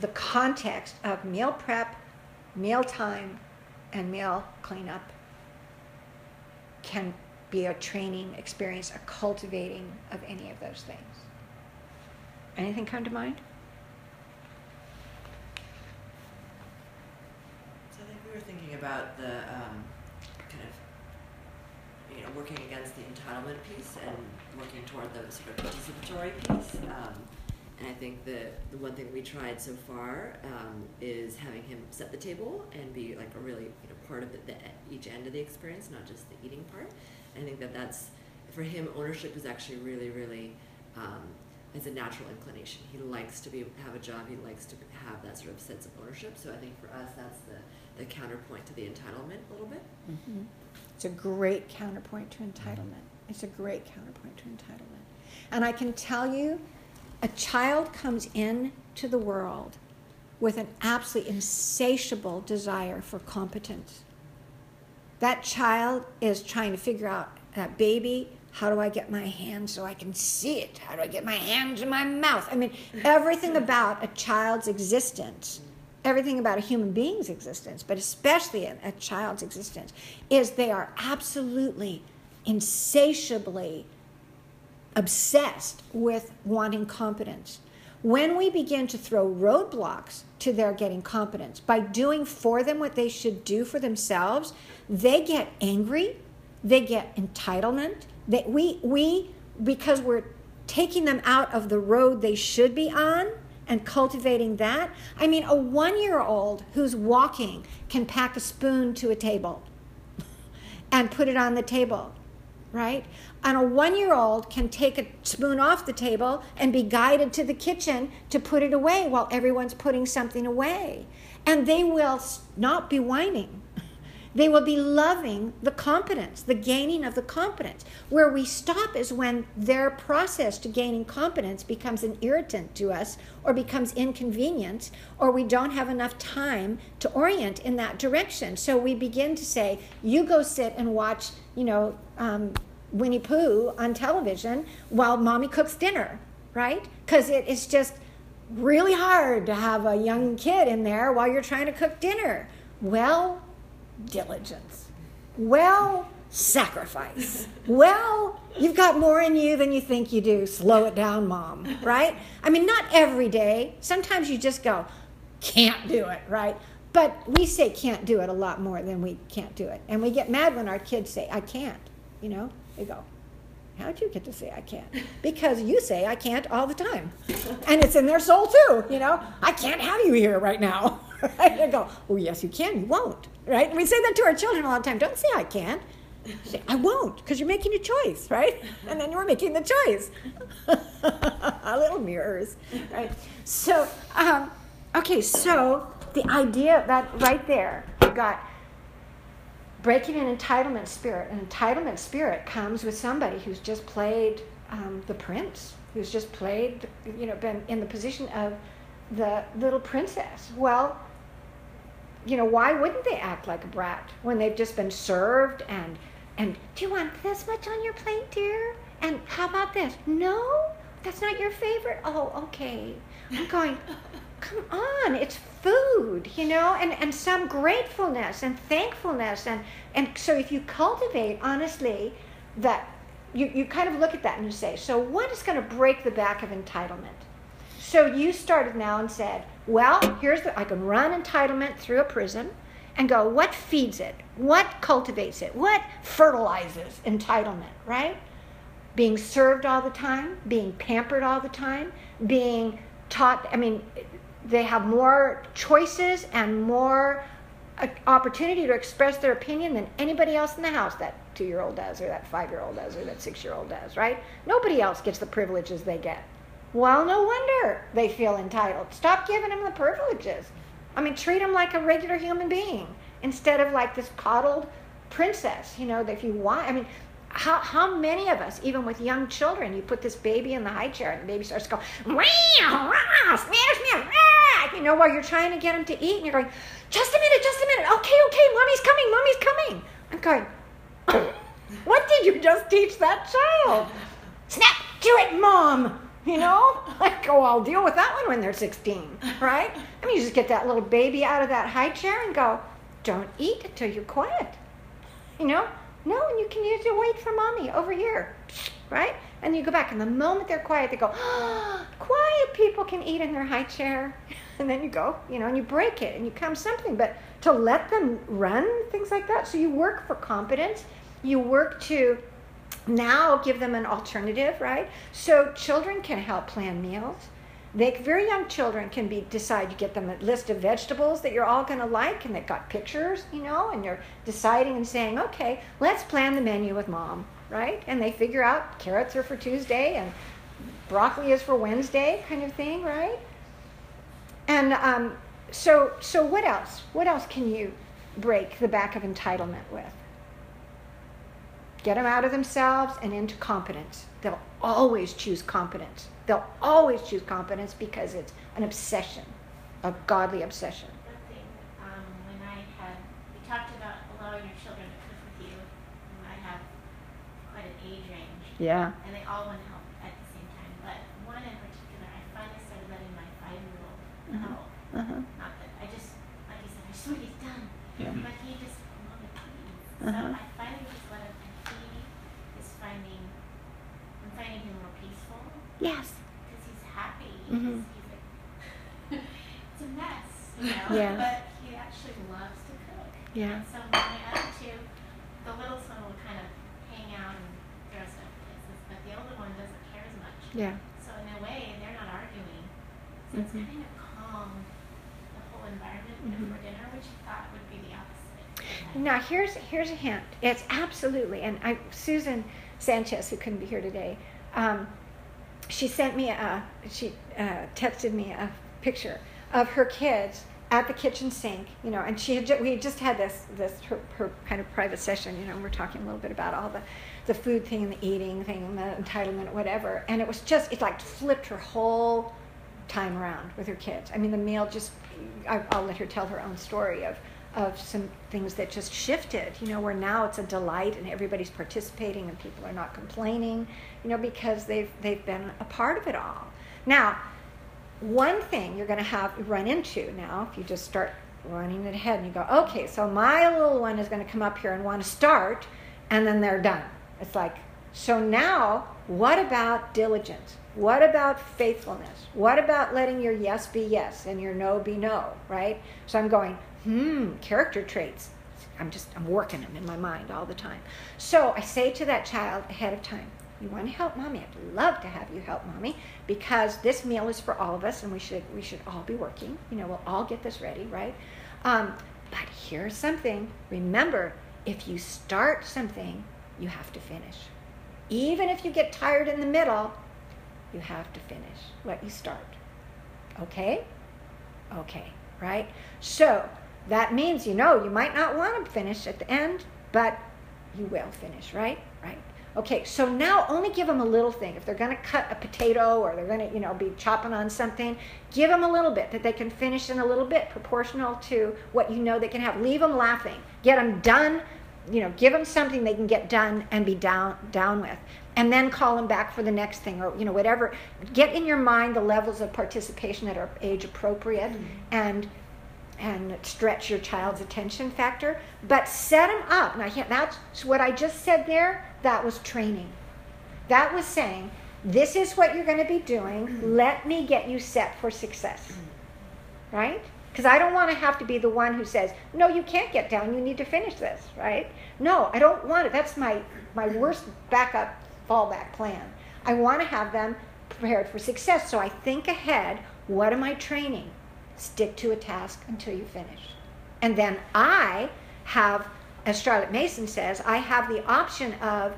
the context of meal prep, meal time, and meal cleanup can be a training experience, a cultivating of any of those things. Anything come to mind? So I think we were thinking about the kind of, you know, working against the entitlement piece and working toward the sort of participatory piece. And I think the one thing we tried so far is having him set the table and be like a really part of each end of the experience, not just the eating part. And I think that that's, for him, ownership is actually really, really, it's a natural inclination. He likes to have a job, he likes to have that sort of sense of ownership. So I think for us, that's the counterpoint to the entitlement a little bit. Mm-hmm. It's a great counterpoint to entitlement. It's a great counterpoint to entitlement. And I can tell you, a child comes into the world with an absolutely insatiable desire for competence. That child is trying to figure out, that baby, how do I get my hands so I can see it? How do I get my hands in my mouth? I mean, everything about a child's existence, everything about a human being's existence, but especially a child's existence, is they are absolutely, insatiably obsessed with wanting competence. When we begin to throw roadblocks to their getting competence by doing for them what they should do for themselves, they get angry, they get entitlement, that we because we're taking them out of the road they should be on and cultivating that. I mean, a one-year-old who's walking can pack a spoon to a table and put it on the table, right? And a one-year-old can take a spoon off the table and be guided to the kitchen to put it away while everyone's putting something away. And they will not be whining. They will be loving the competence, the gaining of the competence. Where we stop is when their process to gaining competence becomes an irritant to us or becomes inconvenient, or we don't have enough time to orient in that direction. So we begin to say, you go sit and watch, Winnie Pooh on television while mommy cooks dinner, right? Because it is just really hard to have a young kid in there while you're trying to cook dinner. Well, diligence, well, sacrifice, well, you've got more in you than you think you do, slow it down, mom, right? I mean, not every day, sometimes you just go, can't do it, right? But we say can't do it a lot more than we can't do it, and we get mad when our kids say I can't, they go, how'd you get to say I can't? Because you say I can't all the time, and it's in their soul too, I can't have you here right now. Right? They go, oh, yes, you can, you won't, right? And we say that to our children a lot of time. Don't say I can't. Say I won't, because you're making a choice, right? And then you're making the choice. Little mirrors, right? So, okay, so the idea that right there, you've got breaking an entitlement spirit. An entitlement spirit comes with somebody who's just played the prince, who's just played, been in the position of the little princess. Well, why wouldn't they act like a brat when they've just been served and do you want this much on your plate, dear? And how about this? No, that's not your favorite. Oh, okay. I'm going, come on, it's food, and some gratefulness and thankfulness. And so if you cultivate, honestly, that you kind of look at that and you say, so what is going to break the back of entitlement? So you started now and said, well, I can run entitlement through a prism and go, what feeds it? What cultivates it? What fertilizes entitlement, right? Being served all the time, being pampered all the time, being taught, they have more choices and more opportunity to express their opinion than anybody else in the house. That 2-year-old does, or that 5-year-old does, or that 6-year-old does, right? Nobody else gets the privileges they get. Well, no wonder they feel entitled. Stop giving them the privileges. Treat them like a regular human being instead of like this coddled princess, that if you want. How many of us, even with young children, you put this baby in the high chair and the baby starts going, meow, rah, smash, meow, rah, while you're trying to get them to eat and you're going, just a minute, okay, mommy's coming. I'm going, what did you just teach that child? Snap, do it, mom. I'll deal with that one when they're 16, right? You just get that little baby out of that high chair and go, don't eat until you're quiet, No, and you can usually wait for mommy over here, right? And you go back, and the moment they're quiet, they go, oh, quiet people can eat in their high chair. And then you go, and you break it, and you come something. But to let them run, things like that. So you work for competence. You work to now give them an alternative, right? So children can help plan meals. Very young children can decide. You get them a list of vegetables that you're all going to like, and they've got pictures, and you're deciding and saying, okay, let's plan the menu with Mom, right? And they figure out carrots are for Tuesday and broccoli is for Wednesday, kind of thing, right? And so what else? What else can you break the back of entitlement with? Get them out of themselves and into competence. They'll always choose competence. They'll always choose competence because it's an obsession, a godly obsession. The thing, we talked about allowing your children to cook with you, and I have quite an age range. Yeah. And they all want to help at the same time. But one in particular, I finally started letting my 5-year-old help. Uh-huh. Not that, like you said, I just want to get done. Yeah. But he just, Mom, please. Uh-huh. So I finally just let him, and he is finding him more peaceful. Yes. Because he's happy. Mm-hmm. He's like, it's a mess, Yeah. But he actually loves to cook. Yeah. And so when the other two, the littlest one will kind of hang out and throw stuff places, but the older one doesn't care as much. Yeah. So in a way, they're not arguing. So it's kind of calmed the whole environment before dinner, which I thought would be the opposite. Now here's a hint. It's absolutely, and Susan Sanchez, who couldn't be here today, she sent me texted me a picture of her kids at the kitchen sink, and we had just had this her kind of private session, and we're talking a little bit about all the food thing and the eating thing and the entitlement, whatever, and it like flipped her whole time around with her kids. I mean, the meal just, I'll let her tell her own story of some things that just shifted, where now it's a delight and everybody's participating and people are not complaining, because they've been a part of it all. Now, one thing you're going to run into now, if you just start running it ahead and you go, okay, so my little one is going to come up here and want to start, and then they're done. It's like, so now, what about diligence? What about faithfulness? What about letting your yes be yes and your no be no, right? So I'm going, character traits. I'm working them in my mind all the time. So I say to that child ahead of time, you want to help Mommy? I'd love to have you help Mommy, because this meal is for all of us and we should all be working. We'll all get this ready, right? But here's something. Remember, if you start something, you have to finish. Even if you get tired in the middle, you have to finish what you start. Okay? Okay, right? So that means, you might not want to finish at the end, but you will finish, right? Right. Okay, so now only give them a little thing. If they're going to cut a potato or they're going to, be chopping on something, give them a little bit that they can finish in a little bit, proportional to what they can have. Leave them laughing. Get them done. Give them something they can get done and be down with. And then call them back for the next thing or, whatever. Get in your mind the levels of participation that are age appropriate and stretch your child's attention factor, but set them up. Now, that's what I just said there. That was training. That was saying, this is what you're going to be doing. Let me get you set for success, right? Because I don't want to have to be the one who says, no, you can't get down. You need to finish this, right? No, I don't want it. That's my worst backup fallback plan. I want to have them prepared for success. So I think ahead, what am I training? Stick to a task until you finish. And then I have, as Charlotte Mason says, I have the option of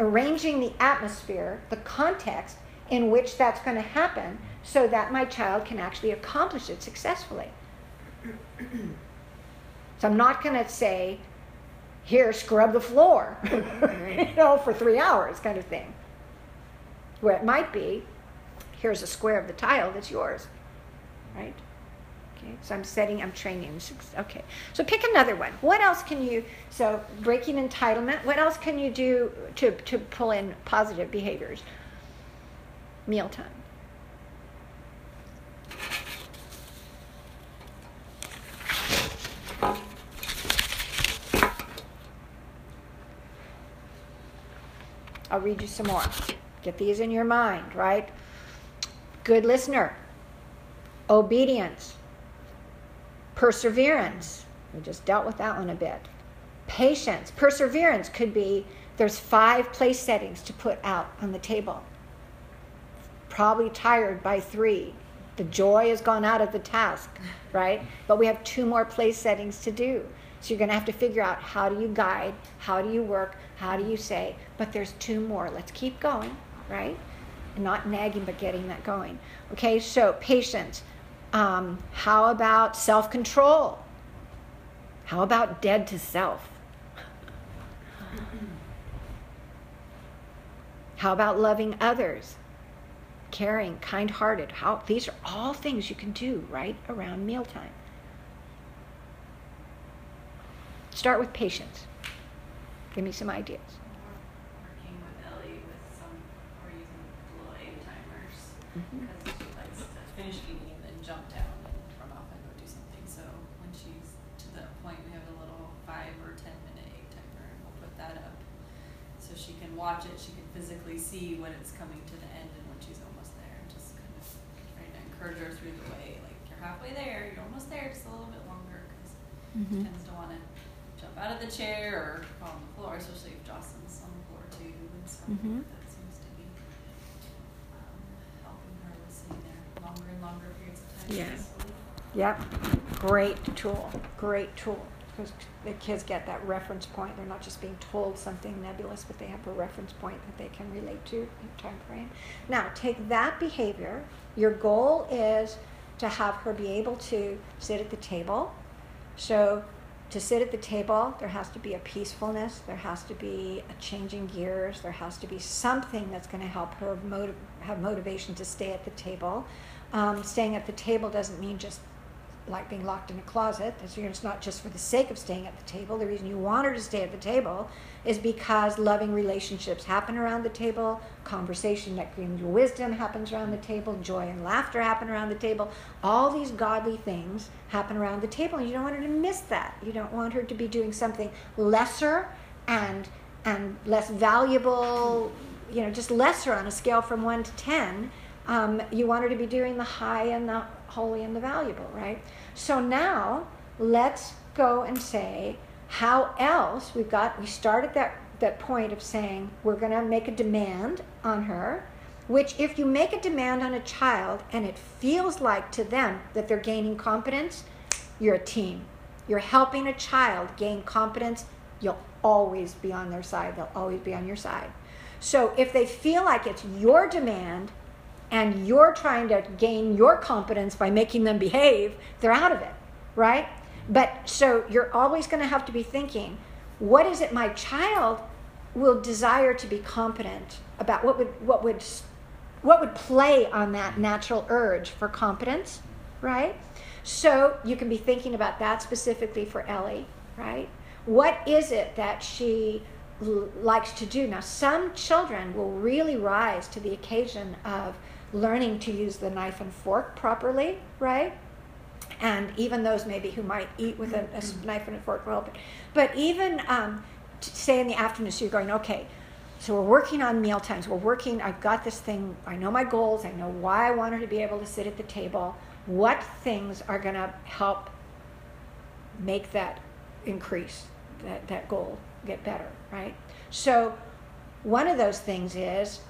arranging the atmosphere, the context in which that's going to happen so that my child can actually accomplish it successfully. So I'm not going to say, here, scrub the floor, for 3 hours kind of thing. Where it might be, here's a square of the tile that's yours. Right? Okay. So I'm training. Okay. So pick another one. What else can you? So breaking entitlement. What else can you do to pull in positive behaviors? Mealtime. I'll read you some more. Get these in your mind. Right? Good listener. Obedience, perseverance, we just dealt with that one a bit. Patience, perseverance could be, there's 5 place settings to put out on the table. probably tired by 3. The joy has gone out of the task, right? But we have 2 more play settings to do. So you're going to have to figure out, how do you guide? How do you work? How do you say? But there's 2 more. Let's keep going, right? And not nagging, but getting that going. Okay, so patience. How about self-control? How about dead to self? How about loving others? Caring, kind-hearted. These are all things you can do right around mealtime. Start with patience. Give me some ideas. Working with Ellie with some, we're using delayed timers because she likes to finish eating and then jump down and run off and go do something. So when she's to that point, we have a little 5 or 10 minute egg timer, and we'll put that up so she can watch it. She can physically see when it's coming to the end and when she's almost there. Just kind of trying to encourage her through the way, like, you're halfway there, you're almost there, just a little bit longer, because she tends to want to jump out of the chair or on the floor, especially if Jocelyn's on the floor too. And so that seems to be helping her with sitting there longer and longer periods of time. Yes. Yeah. Yep. Great tool. Great tool. Because the kids get that reference point. They're not just being told something nebulous, but they have a reference point that they can relate to in time frame. Now, take that behavior. Your goal is to have her be able to sit at the table. So to sit at the table, there has to be a peacefulness, there has to be a changing gears, there has to be something that's going to help her have motivation to stay at the table. Staying at the table doesn't mean just like being locked in a closet. It's not just for the sake of staying at the table. The reason you want her to stay at the table is because loving relationships happen around the table, conversation that brings wisdom happens around the table, joy and laughter happen around the table. All these godly things happen around the table, and you don't want her to miss that. You don't want her to be doing something lesser and less valuable, just lesser on a scale from 1 to 10. You want her to be doing the high and the holy and the valuable, right? So now let's go and say, how else? We started that point of saying we're going to make a demand on her, which if you make a demand on a child and it feels like to them that they're gaining competence, you're a team. You're helping a child gain competence. You'll always be on their side. They'll always be on your side. So if they feel like it's your demand and you're trying to gain your competence by making them behave, they're out of it, right? But so you're always going to have to be thinking, what is it my child will desire to be competent about? What would play on that natural urge for competence, right? So you can be thinking about that specifically for Ellie, right? What is it that she likes to do? Now, some children will really rise to the occasion of learning to use the knife and fork properly, right? And even those maybe who might eat with a knife and a fork will. But even, say in the afternoon, so you're going, okay, so we're working on meal times. I've got this thing. I know my goals. I know why I want her to be able to sit at the table. What things are going to help make that increase, that goal get better, right? So one of those things is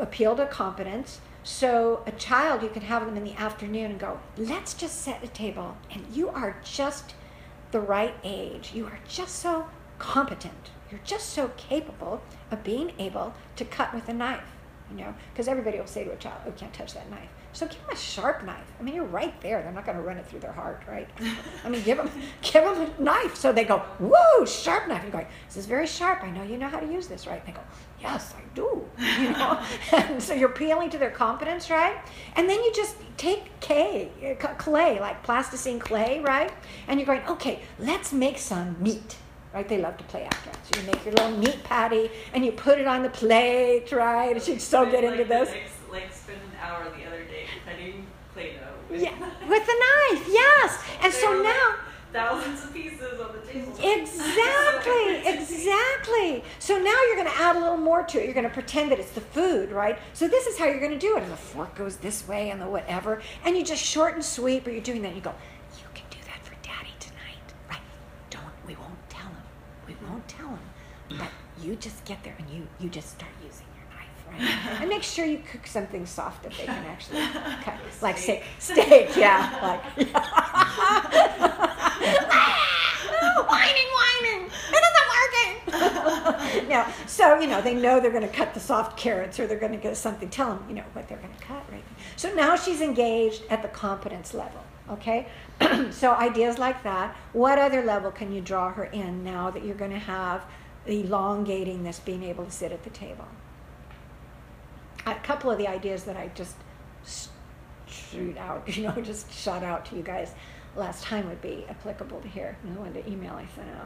appeal to competence. So a child, you can have them in the afternoon and go, let's just set a table, and you are just the right age. You are just so competent. You're just so capable of being able to cut with a knife, because everybody will say to a child, oh, you can't touch that knife. So give them a sharp knife. I mean, you're right there. They're not going to run it through their heart, right? I mean, give them a knife. So they go, whoa, sharp knife. And you're going, this is very sharp. I know you know how to use this, right? And they go, yes, I do. And so you're appealing to their competence, right? And then you just take clay, like plasticine clay, right? And you're going, okay, let's make some meat. Right, they love to play after. So you make your little meat patty and you put it on the plate, right? And she'd so get into this. Like spend an hour the other day cutting Play-Doh. With a knife, yes. And so now, thousands of pieces on the table. Exactly. So now you're going to add a little more to it. You're going to pretend that it's the food, right? So this is how you're going to do it. And the fork goes this way and the whatever. And you just short and sweet, but you're doing that. And you go, you can do that for Daddy tonight, right? We won't tell him. But you just get there and you just start using your knife, right? And make sure you cook something soft that they can actually cut, like steak, yeah, like. Yeah. whining, it isn't working. Now, so they know they're going to cut the soft carrots, or they're going to get something. Tell them, what they're going to cut, right? So now she's engaged at the competence level. Okay, so ideas like that. What other level can you draw her in now that you're going to have elongating this being able to sit at the table? A couple of the ideas that I just shot out to you guys last time would be applicable to here. And the one to email I sent out.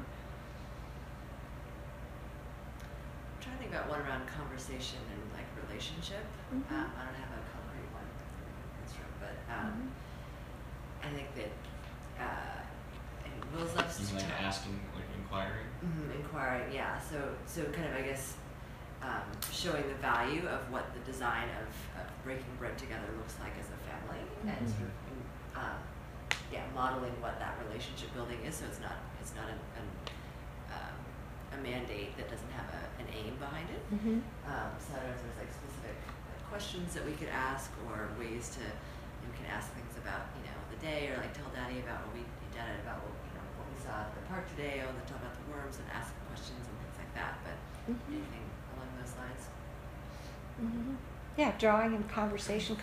I'm trying to think about one around conversation and like relationship. Mm-hmm. I don't have a concrete one, but. I think that Will loves to like asking, like inquiring. Mm-hmm, inquiring, yeah. So kind of, I guess, showing the value of what the design of breaking bread together looks like as a family, mm-hmm. and sort of, modeling what that relationship building is. So it's not a mandate that doesn't have an aim behind it. Mm-hmm. So I don't know if there's like specific questions that we could ask, or ways to we can ask things about day, or like tell Daddy about what we saw at the park today, or then talk about the worms and ask questions and things like that. But mm-hmm. anything along those lines. Mm-hmm. Yeah, drawing and conversation.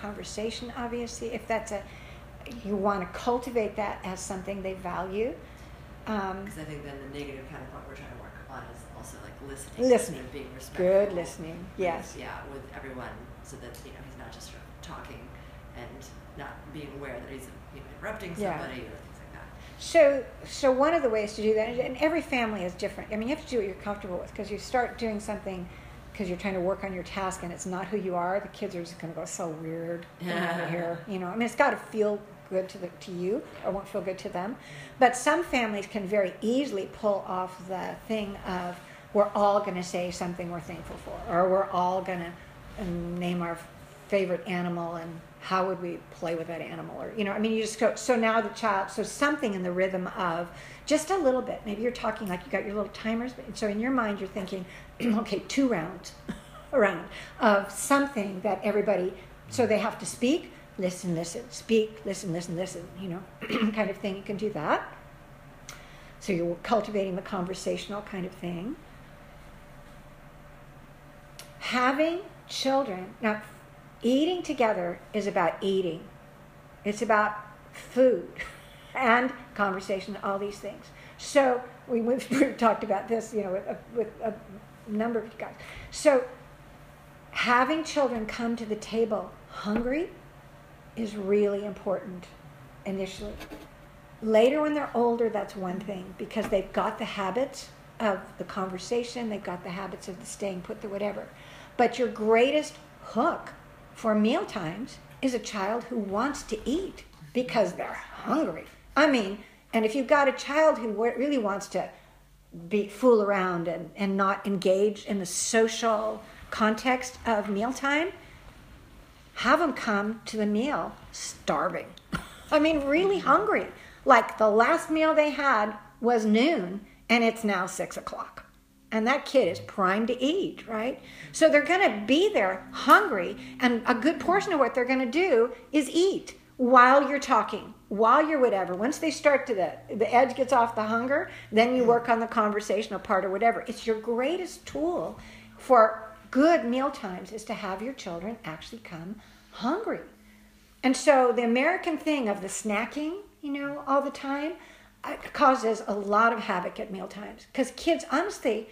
Obviously, if that's you want to cultivate that as something they value. Because I think then the negative kind of what we're trying to work on is also like listening, and being respectful. Good listening. Yes. Yeah, with everyone, so that he's not just sort of talking and not being aware that he's interrupting somebody, or things like that. So one of the ways to do that, and every family is different. I mean, you have to do what you're comfortable with, because you start doing something because you're trying to work on your task and it's not who you are. The kids are just going to go, so weird, here. I mean, it's got to feel good to you, or won't feel good to them. But some families can very easily pull off the thing of, we're all going to say something we're thankful for, or we're all going to name our favorite animal and how would we play with that animal, or you just go. So now the child, so something in the rhythm of just a little bit. Maybe you're talking like you got your little timers, but so in your mind you're thinking, okay, 2 rounds, a round of something that everybody. So they have to speak, listen, speak, listen. Kind of thing. You can do that. So you're cultivating the conversational kind of thing. Having children now. Eating together is about eating. It's about food and conversation, all these things. So we've talked about this, with a number of you guys. So having children come to the table hungry is really important initially. Later when they're older, that's one thing, because they've got the habits of the conversation, they've got the habits of the staying put, the whatever. But your greatest hook for meal times is a child who wants to eat because they're hungry. And if you've got a child who really wants to fool around and not engage in the social context of mealtime, have them come to the meal starving. Really hungry. Like the last meal they had was noon and it's now 6:00. And that kid is primed to eat, right? So they're going to be there hungry, and a good portion of what they're going to do is eat while you're talking, while you're whatever. Once they start to the edge gets off the hunger, then you work on the conversational part or whatever. It's your greatest tool for good meal times is to have your children actually come hungry. And so the American thing of the snacking, all the time, it causes a lot of havoc at meal times, because kids, honestly,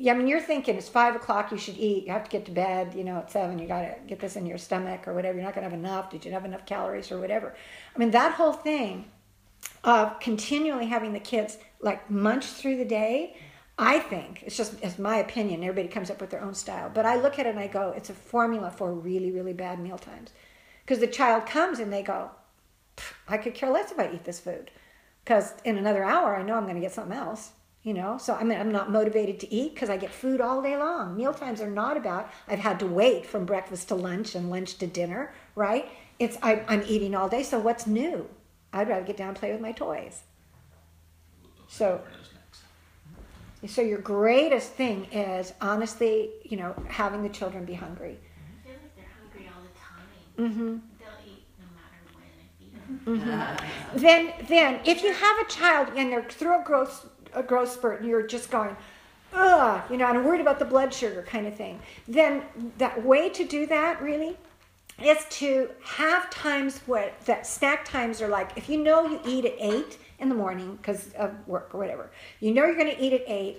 you're thinking it's 5:00, you should eat, you have to get to bed, at 7, you got to get this in your stomach or whatever, you're not going to have enough, did you have enough calories or whatever. That whole thing of continually having the kids like munch through the day, I think, it's my opinion, everybody comes up with their own style, but I look at it and I go, it's a formula for really, really bad meal times, because the child comes and they go, I could care less if I eat this food, because in another hour, I know I'm going to get something else, So I'm not motivated to eat because I get food all day long. Mealtimes are not about, I've had to wait from breakfast to lunch and lunch to dinner, right? It's, I'm eating all day, so what's new? I'd rather get down and play with my toys. So, So your greatest thing is, honestly, having the children be hungry. I feel like they're hungry all the time. Mm-hmm. They'll eat no matter when I feed them. Mm-hmm. Then, if you have a child and they're through a growth spurt and you're just going, and I'm worried about the blood sugar kind of thing, then that way to do that really is to have times that snack times are like, if you eat at 8 in the morning because of work or whatever, you're going to eat at 8,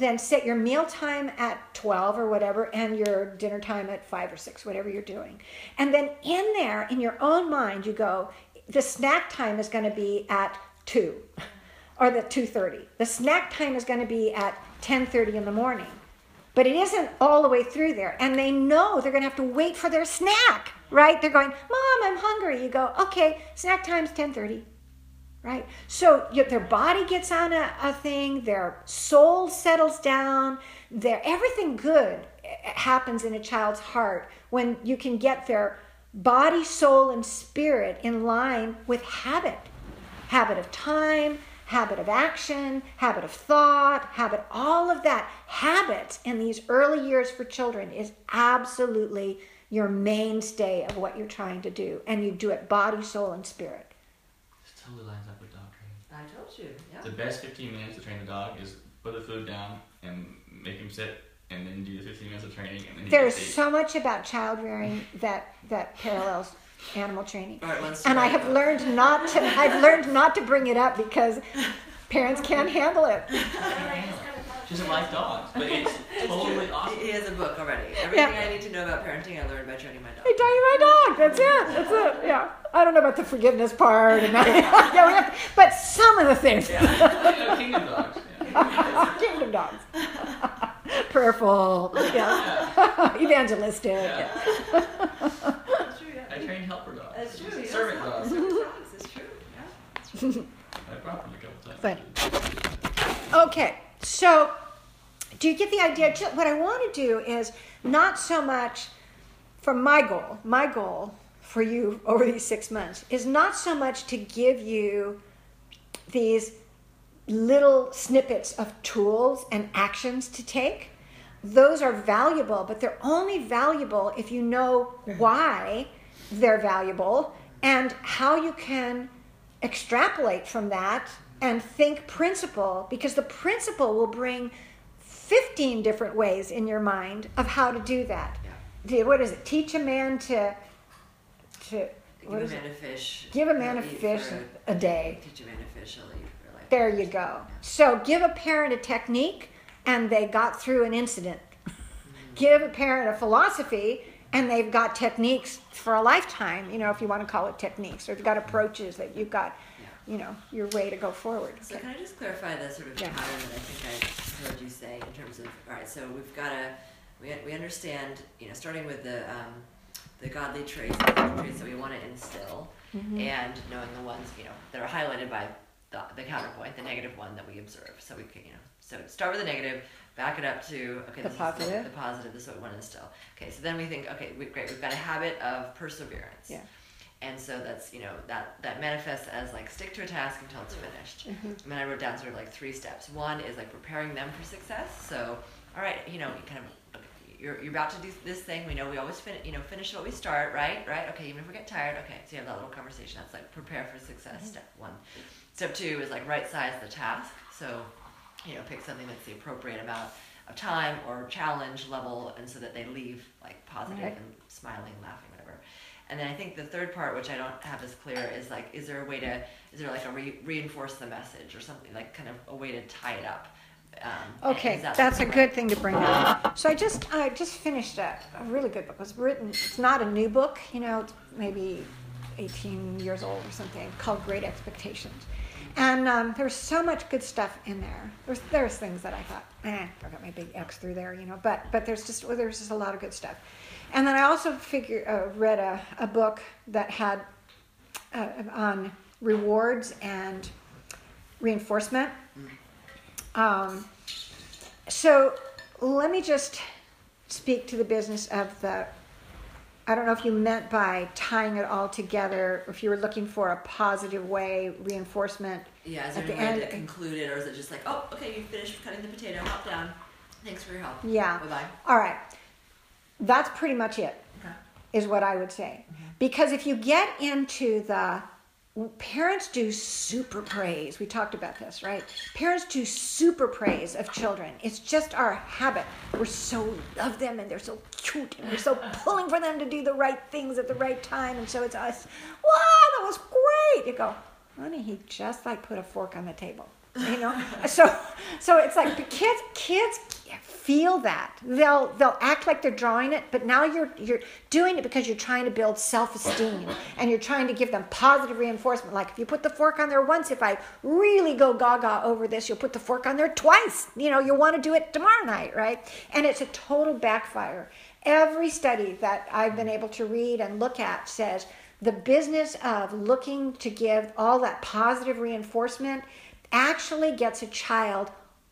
then set your meal time at 12 or whatever and your dinner time at 5 or 6, whatever you're doing. And then in there, in your own mind, you go, the snack time is going to be at 2 or the 2:30. The snack time is going to be at 10:30 in the morning. But it isn't all the way through there. And they know they're going to have to wait for their snack, right? They're going, Mom, I'm hungry. You go, okay, snack time's 10:30, right? So their body gets on a thing. Their soul settles down. Everything good happens in a child's heart when you can get their body, soul, and spirit in line with habit. Habit of time, habit of action, habit of thought, habit, all of that. Habits in these early years for children is absolutely your mainstay of what you're trying to do. And you do it body, soul, and spirit. This totally lines up with dog training. I told you, yeah. The best 15 minutes to train the dog is put the food down and make him sit and then do the 15 minutes of training. And then there's so much about child rearing that parallels animal training. Right, and I have learned not to bring it up because parents can't handle it. She doesn't like dogs, but it's totally true. Awesome. He has a book already. Everything I need to know about parenting, I learned by training my dog. I tell you my dog. That's it. Yeah. I don't know about the forgiveness part. And yeah, but some of the things. Yeah. Kingdom dogs. Yeah. Kingdom dogs. Prayerful. Yeah. Evangelistic. Yeah. I trained helper dogs. That's true. Yes. Servant dogs. It's true. Yeah. That's true. I brought them a couple times. But, okay. So, do you get the idea? What I want to do is not so much for my goal. My goal for you over these 6 months is not so much to give you these little snippets of tools and actions to take. Those are valuable, but they're only valuable if you know why they're valuable and how you can extrapolate from that and think principle, because the principle will bring 15 different ways in your mind of how to do that. Yeah. What is it? Teach a man to give a man a fish a day. Teach a man a fish, he'll eat for life. There you go. Yeah. So give a parent a technique and they got through an incident. Mm-hmm. Give a parent a philosophy and they've got techniques for a lifetime, if you want to call it techniques, or they've got approaches that you've got, your way to go forward. So okay. Can I just clarify the sort of pattern that I think I heard you say in terms of, all right, so we've got to, we understand, starting with the godly traits, that we want to instill, mm-hmm. and knowing the ones, that are highlighted by the counterpoint, the negative one that we observe. So we can, so start with the negative, back it up to, okay, this is the positive, this is what we want to instill. Okay, so then we think, okay, great, we've got a habit of perseverance. Yeah. And so that's, that manifests as like stick to a task until it's finished. Mm-hmm. And then I wrote down sort of like 3 steps. One is like preparing them for success. So, all right, you're about to do this thing. We know we always finish what we start, right? Right? Okay, even if we get tired, okay. So you have that little conversation. That's like prepare for success, mm-hmm. step 1. Step 2 is like right size the task. So, pick something that's the appropriate amount of time or challenge level, and so that they leave like positive and smiling, laughing, whatever. And then I think the third part, which I don't have as clear, is like, reinforce the message or something, like kind of a way to tie it up. Okay, that's a good thing to bring up. So I just finished a really good book. It was written, it's not a new book, it's maybe 18 years old or something, called Great Expectations. And there was so much good stuff in there. There's things that I thought, I got my big X through there, But there's just a lot of good stuff. And then I also read a book that had on rewards and reinforcement. So let me just speak to the business of the I don't know if you meant by tying it all together, if you were looking for a positive way, reinforcement. Yeah, is there any way to conclude it, or is it just like, oh, okay, you finished cutting the potato, hop down. Thanks for your help. Yeah. Bye-bye. All right. That's pretty much it, okay, is what I would say. Okay. Because if you get into the, parents do super praise. We talked about this, right? Parents do super praise of children. It's just our habit. We're so love them, and they're so cute, and we're so pulling for them to do the right things at the right time. And so it's us, wow, that was great. You go, honey, he just like put a fork on the table, you know? So it's like the kids feel that. They'll act like they're drawing it, but now you're doing it because you're trying to build self-esteem, and you're trying to give them positive reinforcement. Like, if you put the fork on there once, if I really go gaga over this, you'll put the fork on there twice. You know, you'll want to do it tomorrow night, right? And it's a total backfire. Every study that I've been able to read and look at says the business of looking to give all that positive reinforcement actually gets a child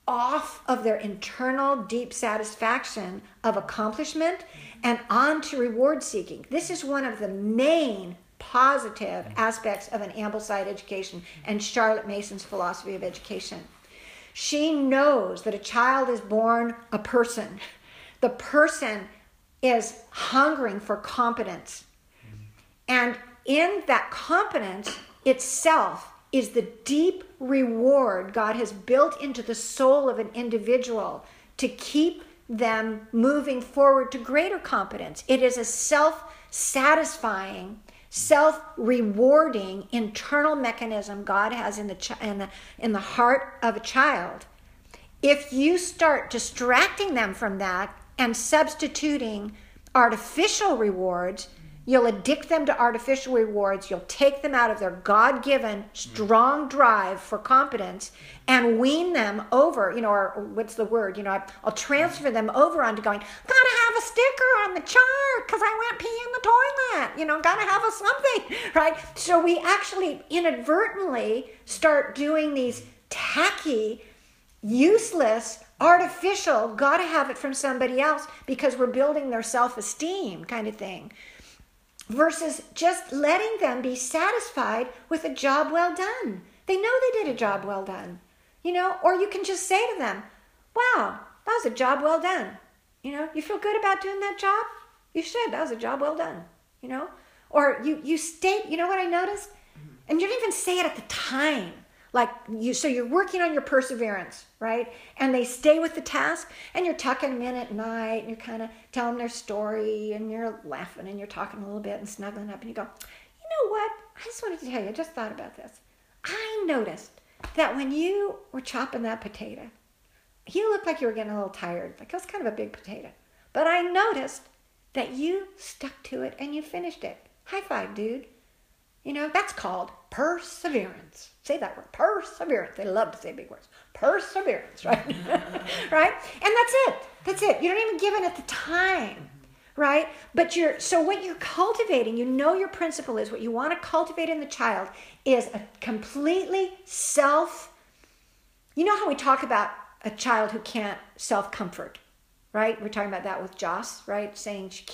off of their internal deep satisfaction of accomplishment and onto reward seeking. This is one of the main positive aspects of an Ambleside education and Charlotte Mason's philosophy of education. She knows that a child is born a person. The person is hungering for competence. And in that competence itself is the deep reward God has built into the soul of an individual to keep them moving forward to greater competence. It is a self-satisfying, self-rewarding internal mechanism God has in the heart of a child. If you start distracting them from that and substituting artificial rewards, you'll addict them to artificial rewards. You'll take them out of their God-given strong drive for competence and wean them over, or what's the word? I'll transfer them over onto going, gotta have a sticker on the chart because I went pee in the toilet. Gotta have a something, right? So we actually inadvertently start doing these tacky, useless, artificial, gotta have it from somebody else because we're building their self-esteem kind of thing. Versus just letting them be satisfied with a job well done. They know they did a job well done, or you can just say to them, wow, that was a job well done. You feel good about doing that job? You should. That was a job well done, Or you state, what I noticed? And you don't even say it at the time. So you're working on your perseverance, right? And they stay with the task, and you're tucking them in at night, and you're kind of telling them their story, and you're laughing, and you're talking a little bit and snuggling up, and you go, you know what? I just wanted to tell you, I just thought about this. I noticed that when you were chopping that potato, you looked like you were getting a little tired. Like, it was kind of a big potato. But I noticed that you stuck to it, and you finished it. High five, dude. That's called perseverance. Say that word, perseverance. They love to say big words. Perseverance, right? Right? And that's it. That's it. You don't even give it at the time, right? But so what you're cultivating, your principle is what you want to cultivate in the child is a completely self. You know how we talk about a child who can't self-comfort, right? We're talking about that with Joss, right? Saying she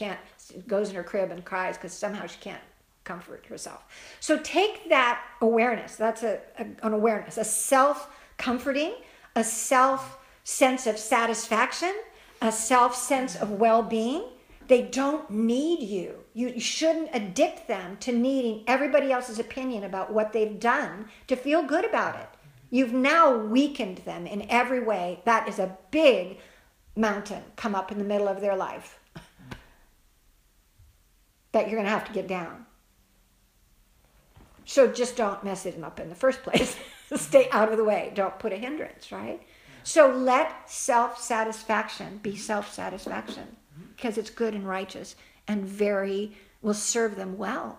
goes in her crib and cries because somehow she can't comfort herself. So take that awareness. That's an awareness, a self-comforting, a self-sense of satisfaction, a self-sense of well-being. They don't need you. You shouldn't addict them to needing everybody else's opinion about what they've done to feel good about it. You've now weakened them in every way. That is a big mountain come up in the middle of their life that you're going to have to get down. So just don't mess it up in the first place. Stay out of the way. Don't put a hindrance, right? So let self-satisfaction be self-satisfaction because it's good and righteous and will serve them well.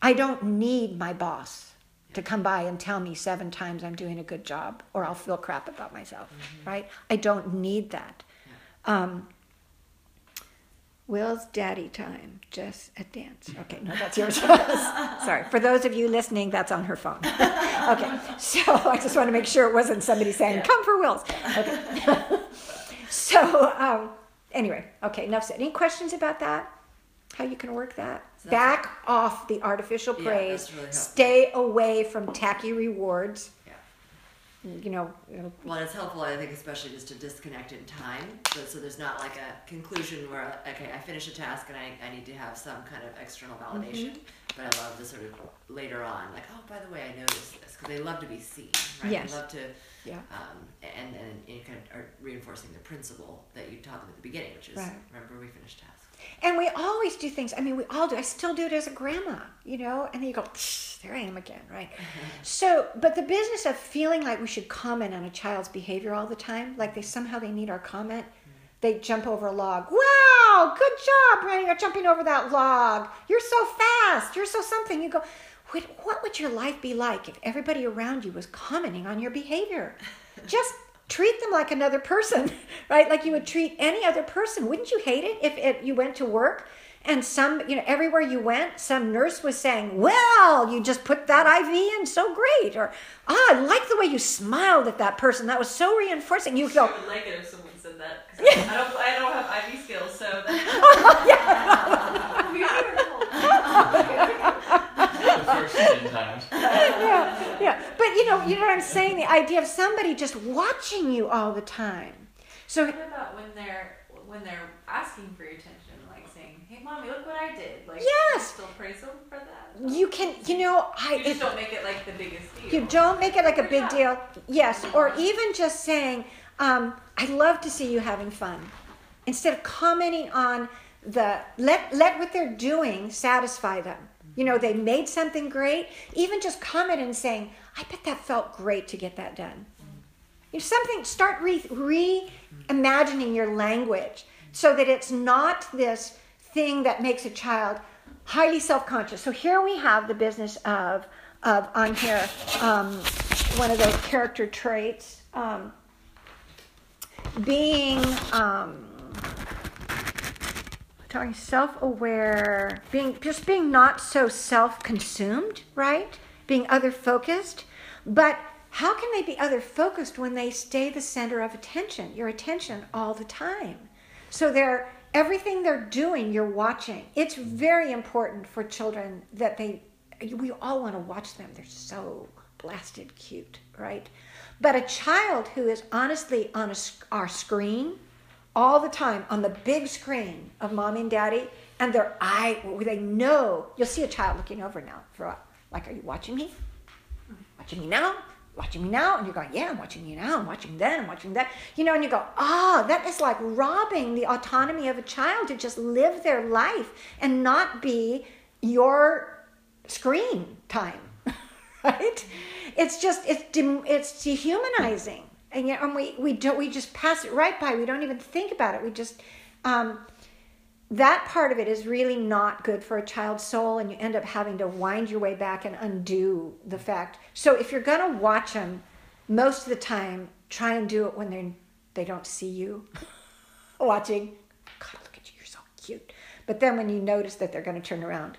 I don't need my boss to come by and tell me 7 times I'm doing a good job or I'll feel crap about myself, right? I don't need that. Will's daddy time, just a dance. Okay, no, that's yours. Sorry. For those of you listening, that's on her phone. Okay, so I just want to make sure it wasn't somebody saying, come for Will's. Okay. So anyway, okay, enough said. Any questions about that? how you can work that. That's back off the artificial praise. Yeah, really stay away from tacky rewards. Yeah. You know. Well, it's helpful, I think, especially just to disconnect in time. So there's not like a conclusion where, okay, I finish a task and I need to have some kind of external validation. Mm-hmm. But I love the sort of later on, like, oh, by the way, I noticed this. Because they love to be seen, right? Yes. They love to, and kind of are reinforcing the principle that you taught them at the beginning, which is, remember, we finished tasks. And we always do things. I mean, we all do. I still do it as a grandma, you know, and then you go, there I am again, right? So, but the business of feeling like we should comment on a child's behavior all the time, like they need our comment, they jump over a log. Wow, good job running or jumping over that log. You're so fast. You're so something. You go, what would your life be like if everybody around you was commenting on your behavior? Just treat them like another person, right? Like you would treat any other person. Wouldn't you hate it if you went to work and everywhere you went, some nurse was saying, well, you just put that IV in, so great. Or, I like the way you smiled at that person. That was so reinforcing. You go, I would like it if someone said that. Yeah. I don't have IV skills, so that's Yeah. But you know what I'm saying? The idea of somebody just watching you all the time. So what about when they're asking for your attention, like saying, "Hey, mommy, look what I did." Like, yes. Still praise them for that. You can, you don't make it like the biggest deal. You don't make it like a big deal. Yes, or even just saying, "I love to see you having fun," instead of commenting on the let what they're doing satisfy them. You know, they made something great. Even just comment and saying, I bet that felt great to get that done. You know, start reimagining your language so that it's not this thing that makes a child highly self-conscious. So here we have the business of on here, one of those character traits, being... talking self-aware, being not so self-consumed, right? Being other-focused. But how can they be other-focused when they stay the center of attention, your attention all the time? So everything they're doing, you're watching. It's very important for children that we all want to watch them. They're so blasted cute, right? But a child who is honestly on our screen, all the time on the big screen of mommy and daddy, and their eye, they know. You'll see a child looking over now for a while. Like, are you watching me? Watching me now? Watching me now? And you're going, yeah, I'm watching you now. I'm watching that. I'm watching that. You know, and you go, that is like robbing the autonomy of a child to just live their life and not be your screen time, right? It's just, it's dehumanizing. And yet, and we just pass it right by. We don't even think about it. We just that part of it is really not good for a child's soul, and you end up having to wind your way back and undo the fact. So if you're going to watch them, most of the time, try and do it when they don't see you watching. God, look at you! You're so cute. But then when you notice that they're going to turn around,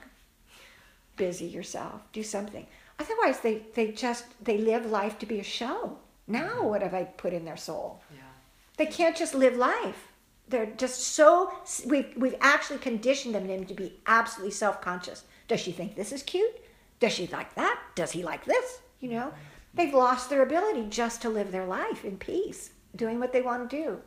busy yourself. Do something. Otherwise, they live life to be a show. Now what have I put in their soul? Yeah. They can't just live life. They're just so, we've actually conditioned them to be absolutely self-conscious. Does she think this is cute? Does she like that? Does he like this? You know, they've lost their ability just to live their life in peace, doing what they want to do.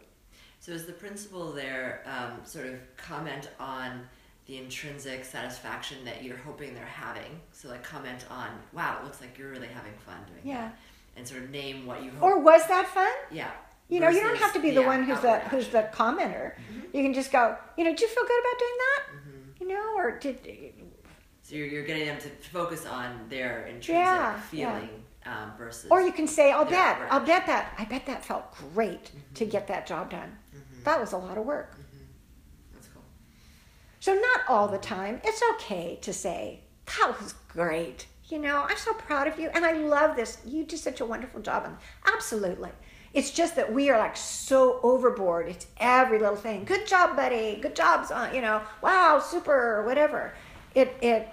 So is the principle there sort of comment on the intrinsic satisfaction that you're hoping they're having? So like comment on, wow, it looks like you're really having fun doing that. And sort of name what you hope. Or was that fun? Yeah. You know, you don't have to be the one who's the commenter. Mm-hmm. You can just go, did you feel good about doing that? Mm-hmm. Or did... So you're getting them to focus on their intrinsic feeling versus... Or you can say, I bet that felt great to get that job done. Mm-hmm. That was a lot of work. Mm-hmm. That's cool. So not all the time. It's okay to say, that was great. I'm so proud of you, and I love this. You do such a wonderful job. And absolutely. It's just that we are like so overboard. It's every little thing. Good job, buddy. Good job, wow, super, whatever. It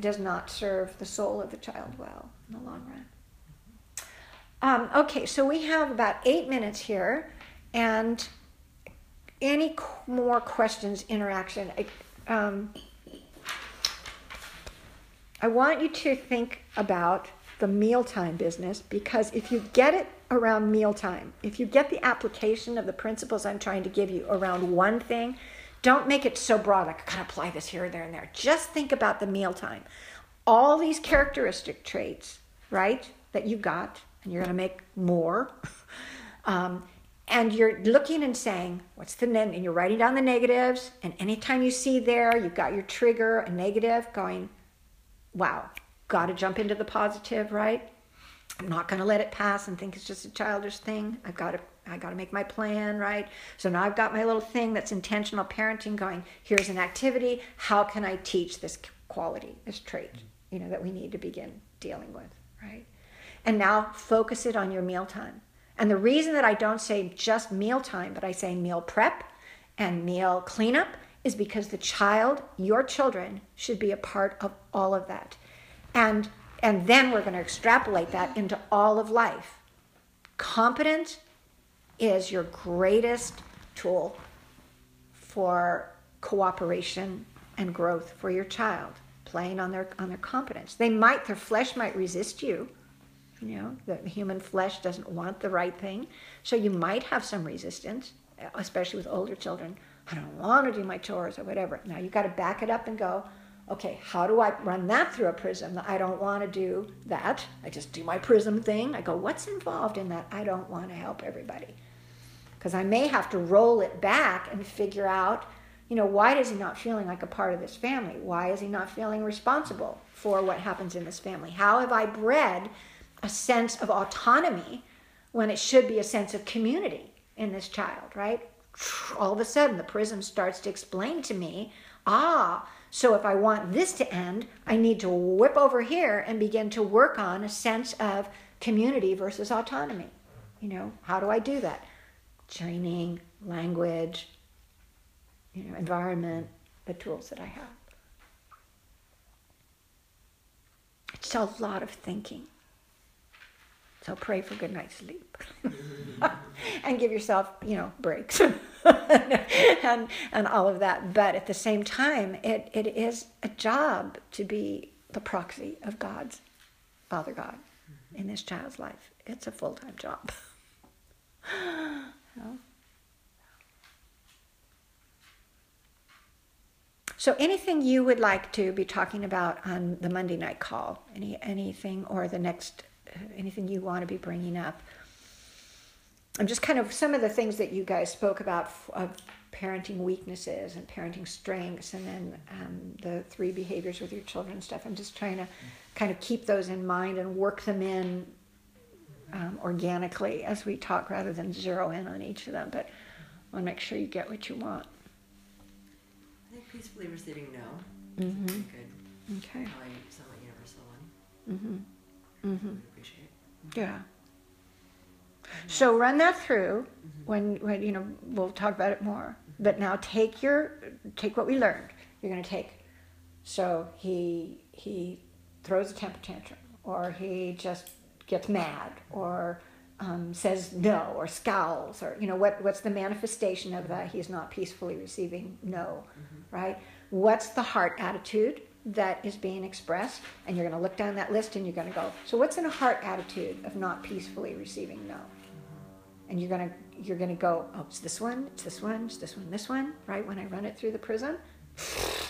does not serve the soul of the child well in the long run. Okay, so we have about 8 minutes here, and any more questions, interaction? I want you to think about the mealtime business, because if you get it around mealtime, if you get the application of the principles I'm trying to give you around one thing, don't make it so broad, like, I gotta apply this here, there, and there. Just think about the mealtime. All these characteristic traits, right, that you got, and you're gonna make more, and you're looking and saying, what's the negative? And you're writing down the negatives, and anytime you see there, you've got your trigger, a negative, going, wow, gotta jump into the positive, right? I'm not gonna let it pass and think it's just a childish thing. I gotta make my plan, right? So now I've got my little thing that's intentional parenting going, here's an activity, how can I teach this quality, this trait, you know, that we need to begin dealing with, right? And now focus it on your mealtime. And the reason that I don't say just mealtime, but I say meal prep and meal cleanup is because the child, your children, should be a part of all of that. And then we're gonna extrapolate that into all of life. Competence is your greatest tool for cooperation and growth for your child, playing on their competence. Their flesh might resist you. You know, the human flesh doesn't want the right thing. So you might have some resistance, especially with older children. I don't want to do my chores or whatever. Now you got to back it up and go, okay, how do I run that through a prism? I don't want to do that. I just do my prism thing. I go, what's involved in that? I don't want to help everybody. Because I may have to roll it back and figure out, you know, why is he not feeling like a part of this family? Why is he not feeling responsible for what happens in this family? How have I bred a sense of autonomy when it should be a sense of community in this child, right? All of a sudden, the prism starts to explain to me, so if I want this to end, I need to whip over here and begin to work on a sense of community versus autonomy. You know, how do I do that? Training, language, you know, environment, the tools that I have. It's a lot of thinking. So pray for good night's sleep and give yourself, you know, breaks and all of that. But at the same time, it is a job to be the proxy of God's, Father God, in this child's life. It's a full-time job. So anything you would like to be talking about on the Monday night call, anything or the next... anything you want to be bringing up. I'm just kind of some of the things that you guys spoke about of parenting weaknesses and parenting strengths, and then the 3 behaviors with your children stuff. I'm just trying to kind of keep those in mind and work them in organically as we talk, rather than zero in on each of them. But I want to make sure you get what you want. I think peacefully receiving no. Mm-hmm. That's good. Okay. Probably somewhat universal one. Mm-hmm. Mm-hmm. Yeah. So run that through. When you know, we'll talk about it more. But now take what we learned. You're going to take. So he throws a temper tantrum, or he just gets mad, or says no, or scowls, or you know what's the manifestation of that? He's not peacefully receiving no, right? What's the heart attitude that is being expressed? And you're going to look down that list and you're going to go, so what's in a heart attitude of not peacefully receiving no? And you're going to go, oh, it's this one, it's this one, it's this one, this one, right? When I run it through the prism,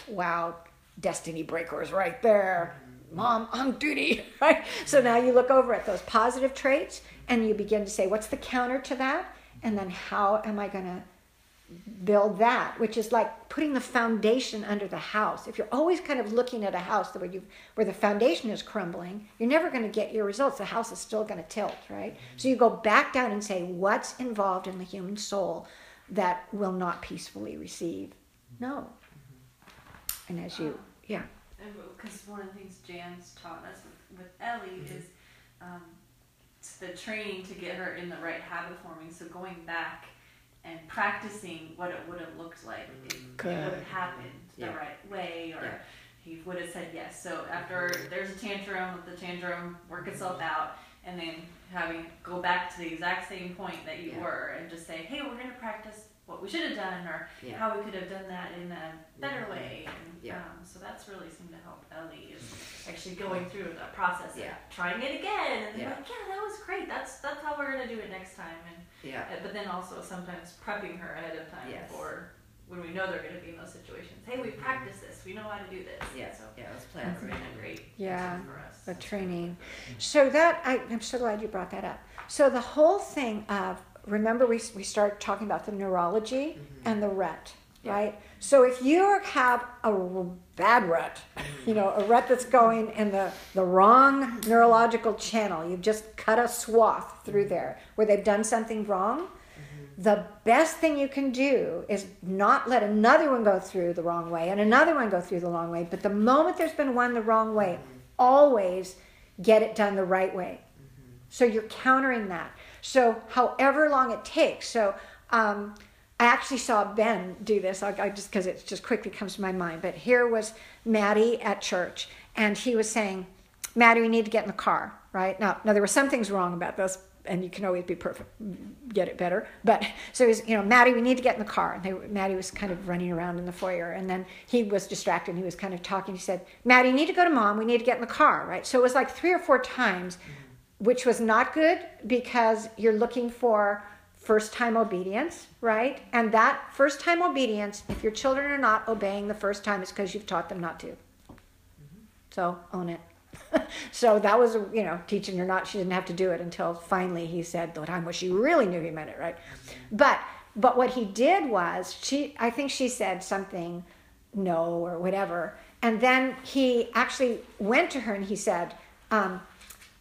wow, destiny breakers right there. Mom on duty, right? So now you look over at those positive traits and you begin to say, what's the counter to that? And then how am I going to build that, which is like putting the foundation under the house. If you're always kind of looking at a house where the foundation is crumbling, you're never going to get your results. The house is still going to tilt, right? So you go back down and say, what's involved in the human soul that will not peacefully receive no? And as you, yeah. Because one of the things Jan's taught us with Ellie is the training to get her in the right habit forming. So going back and practicing what it would have looked like if it would have happened the right way, or he would have said yes. So after there's a tantrum, let the tantrum work itself out, and then having go back to the exact same point that you were, and just say, hey, we're going to practice what we should have done, or how we could have done that in a better way. And, so that's really seemed to help Ellie, is actually going through the process of trying it again, and then like, that was great. That's how we're going to do it next time. And but then also sometimes prepping her ahead of time for when we know they're going to be in those situations. Hey, we practiced this. We know how to do this. Yeah, so let's plan. That's been a great lesson for us. The training. So that I'm so glad you brought that up. So the whole thing of, remember we started talking about the neurology and the rut, right? So if you have a bad rut, a rut that's going in the wrong neurological channel, you've just cut a swath through there where they've done something wrong, the best thing you can do is not let another one go through the wrong way and another one go through the wrong way. But the moment there's been one the wrong way, always get it done the right way. So you're countering that. So however long it takes. So I actually saw Ben do this, I just because it just quickly comes to my mind. But here was Maddie at church, and he was saying, Maddie, we need to get in the car, right? Now there were some things wrong about this, and you can always be perfect, get it better. But so he's, Maddie, we need to get in the car. And Maddie was kind of running around in the foyer, and then he was distracted. And he was kind of talking. He said, Maddie, you need to go to Mom. We need to get in the car, right? So it was like 3 or 4 times, which was not good because you're looking for first-time obedience, right? And that first-time obedience, if your children are not obeying the first time, it's because you've taught them not to. So own it. So that was, teaching her not. She didn't have to do it until finally he said the time where she really knew he meant it, right? But what he did was, I think she said something, no, or whatever. And then he actually went to her and he said,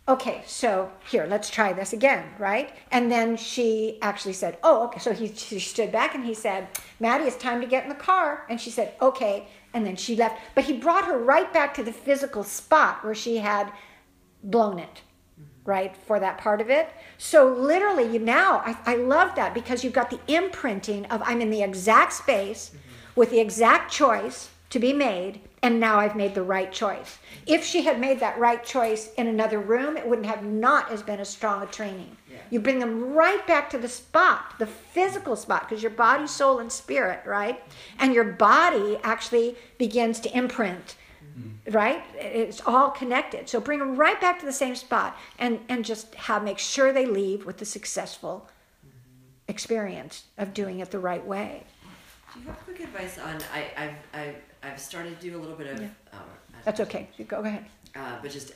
okay, so here, let's try this again, right? And then she actually said, oh, okay. So she stood back and he said, Maddie, it's time to get in the car. And she said, okay. And then she left. But he brought her right back to the physical spot where she had blown it, right, for that part of it. So literally, I love that because you've got the imprinting of I'm in the exact space with the exact choice to be made, and now I've made the right choice. If she had made that right choice in another room, it wouldn't have not as been as strong a training. You bring them right back to the spot, the physical spot, because your body, soul, and spirit, right? And your body actually begins to imprint, right? It's all connected. So bring them right back to the same spot and just make sure they leave with the successful experience of doing it the right way. Do you have quick advice on, I've started to do a little bit of... That's okay. Go ahead. But just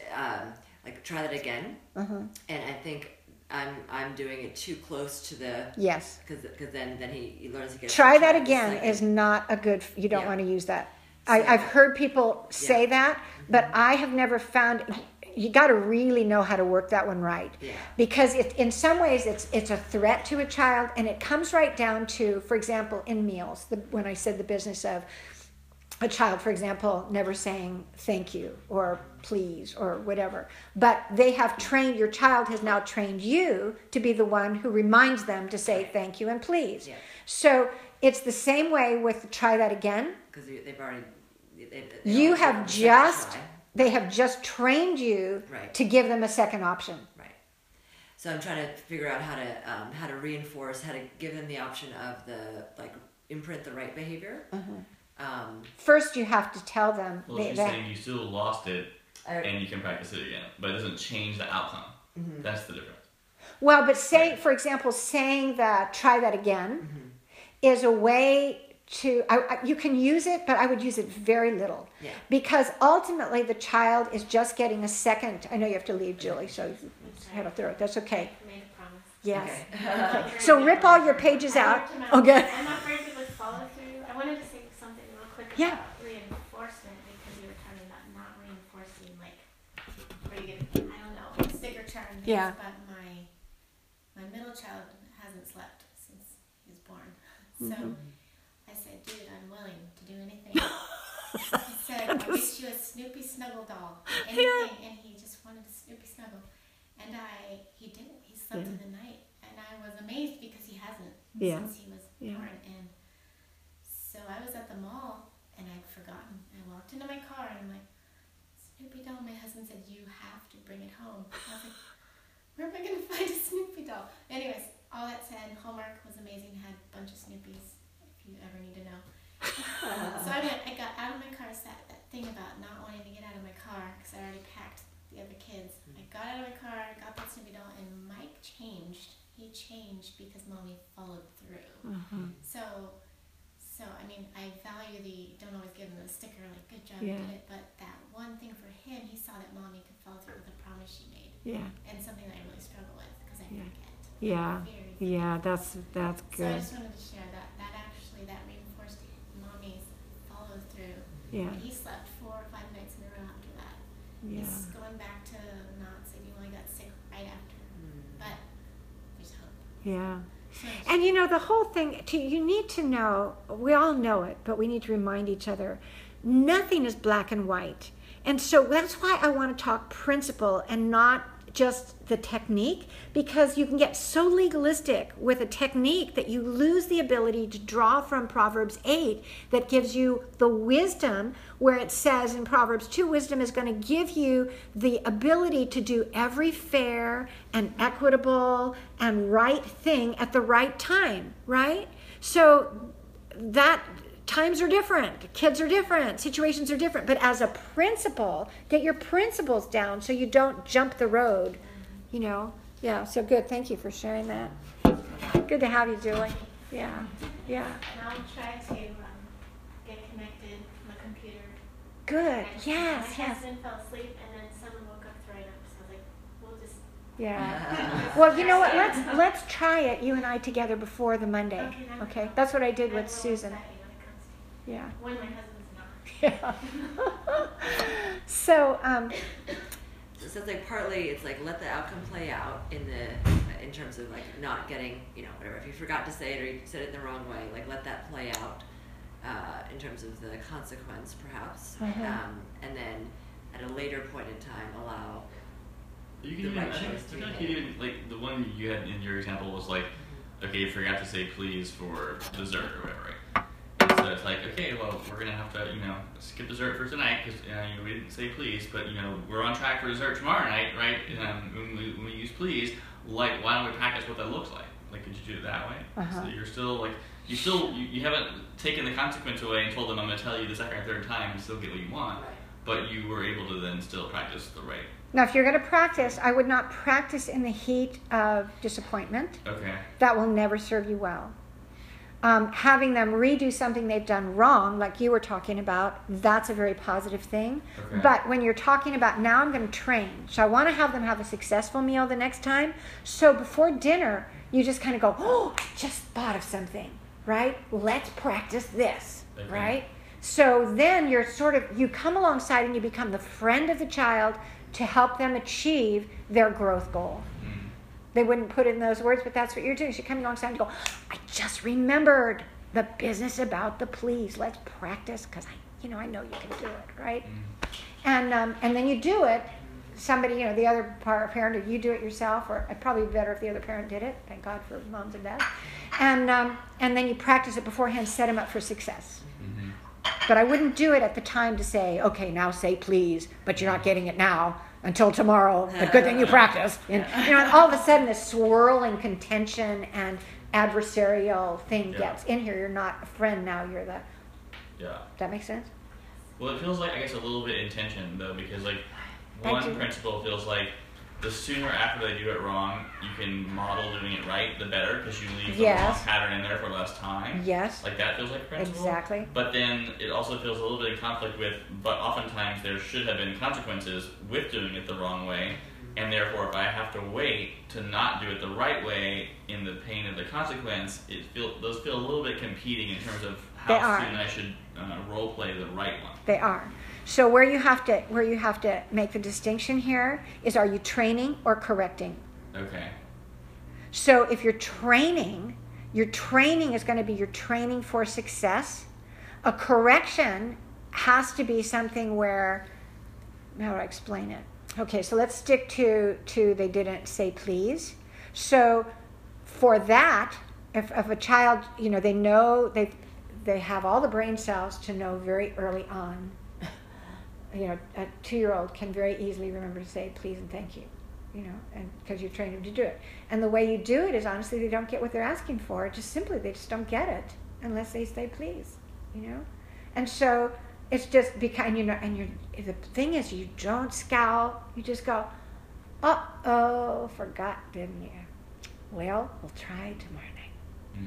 try that again. And I think I'm doing it too close to the... Yes. Because then he learns again. Try that again is not a good... You don't want to use that. So, I've heard people say that, but I have never found... You got to really know how to work that one right, because in some ways it's a threat to a child, and it comes right down to, for example, in meals. When I said the business of a child, for example, never saying thank you or please or whatever, but your child has now trained you to be the one who reminds them to say thank you and please. So it's the same way with try that again, because they've already they have just trained you to give them a second option. Right. So I'm trying to figure out how to reinforce, how to give them the option of imprint the right behavior. First, you have to tell them. Well, she's saying you still lost it, and you can practice it again, but it doesn't change the outcome. That's the difference. Well, but for example, saying that try that again is a way to, you can use it, but I would use it very little, because ultimately the child is just getting a second. I know you have to leave, Julie, so you had to throw it. That's okay. I made a promise. Yes. Okay. Okay. So rip all your pages out. Okay. I'm afraid it would follow through. I wanted to say something real quick about reinforcement, because you were talking about not reinforcing, it's bigger term. But my middle child hasn't slept since he was born, so. Dude, I'm willing to do anything. He said, I wish you a Snoopy snuggle doll. Anything. Yeah. And he just wanted a Snoopy snuggle. And he did it. He slept through the night. And I was amazed because he hasn't since he was born. And so I was at the mall and I'd forgotten. I walked into my car and I'm like, Snoopy doll. My husband said, you have to bring it home. I was like, Where am I going to find a Snoopy doll? Anyways, all that said, Hallmark was amazing. Had a bunch of Snoopies, if you ever need to know. So I got out of my car, that thing about not wanting to get out of my car because I already packed the other kids. I got out of my car, got that Snoopy doll, and Mike changed. He changed because Mommy followed through. Mm-hmm. So I mean, I value don't always give him the sticker, like, good job, you did it, but that one thing for him, he saw that Mommy could follow through with the promise she made. Yeah. And something that I really struggle with because I forget. Yeah. Yeah, that's good. So I just wanted to share that actually, that reinforced Mommy's follow through. Yeah. And he slept 4 or 5 nights in a row after that. Yeah. He's going back to not saying he only got sick right after. But there's hope. Yeah. And you know, the whole thing, you need to know, we all know it, but we need to remind each other, nothing is black and white. And so that's why I want to talk principle and not just the technique, because you can get so legalistic with a technique that you lose the ability to draw from Proverbs 8 that gives you the wisdom, where it says in Proverbs 2, wisdom is going to give you the ability to do every fair and equitable and right thing at the right time, right? So that times are different, kids are different, situations are different, but as a principle, get your principles down so you don't jump the road, you know? Yeah, so good, thank you for sharing that. Good to have you, Julie. Yeah. And I'll try to get connected to my computer. Good, yes. My husband fell asleep and then someone woke up throwing up, so I was like, we'll just... Yeah. Well, you know what, let's try it, you and I together, before the Monday, okay? That's what I did with Susan. Yeah. When my husband's not. Yeah. So it sounds like partly it's like let the outcome play out in terms of like not getting, you know, whatever. If you forgot to say it or you said it in the wrong way, like let that play out in terms of the consequence, perhaps. Uh-huh. And then at a later point in time, allow. You can the right choice to be made. Even like the one you had in your example was like, okay, you forgot to say please for dessert or whatever, right? So it's like, okay, well, we're going to have to, you know, skip dessert for tonight because, you know, we didn't say please, but, you know, we're on track for dessert tomorrow night, right? When we use please, like, why don't we practice what that looks like? Like, could you do it that way? Uh-huh. So you're still, like, you haven't taken the consequence away and told them I'm going to tell you the second or third time and still get what you want, but you were able to then still practice the right. Now, if you're going to practice, I would not practice in the heat of disappointment. Okay. That will never serve you well. Having them redo something they've done wrong, like you were talking about, that's a very positive thing. Okay. But when you're talking about, now I'm going to train, so I want to have them have a successful meal the next time. So before dinner, you just kind of go, oh, I just thought of something, right? Let's practice this, okay. Right? So then you're sort of, you come alongside and you become the friend of the child to help them achieve their growth goal. They wouldn't put in those words, but that's what you're doing. She comes alongside and go, I just remembered the business about the please. Let's practice because I know you can do it, right? And then you do it. Somebody, you know, the other parent, or you do it yourself, or probably better if the other parent did it. Thank God for moms and dads. And then you practice it beforehand, set them up for success. Mm-hmm. But I wouldn't do it at the time to say, okay, now say please, but you're not getting it now. Until tomorrow, but good thing you practiced. And all of a sudden, this swirling contention and adversarial thing gets in here. You're not a friend now, you're the... Yeah. That makes sense? Well, it feels like, I guess, a little bit in tension, though, because, like, one principle feels like the sooner after they do it wrong, you can model doing it right, the better, because you leave the wrong pattern in there for less time. Yes. Like, that feels like a principle. Exactly. But then it also feels a little bit in conflict with, but oftentimes there should have been consequences with doing it the wrong way, and therefore if I have to wait to not do it the right way in the pain of the consequence, those feel a little bit competing in terms of how soon I should role play the right one. They are. So where you have to make the distinction here is, are you training or correcting? Okay. So if you're training, your training is going to be your training for success. A correction has to be something where, how do I explain it? Okay, so let's stick to they didn't say please. So for that, if a child, you know, they know they have all the brain cells to know very early on. You know, a 2-year-old can very easily remember to say please and thank you. and because you train them to do it. And the way you do it is, honestly, they don't get what they're asking for. Just simply, they just don't get it unless they say please, And so it's just because, the thing is, you don't scowl. You just go, uh-oh, forgot, didn't you? Well, we'll try tomorrow night. Mm-hmm.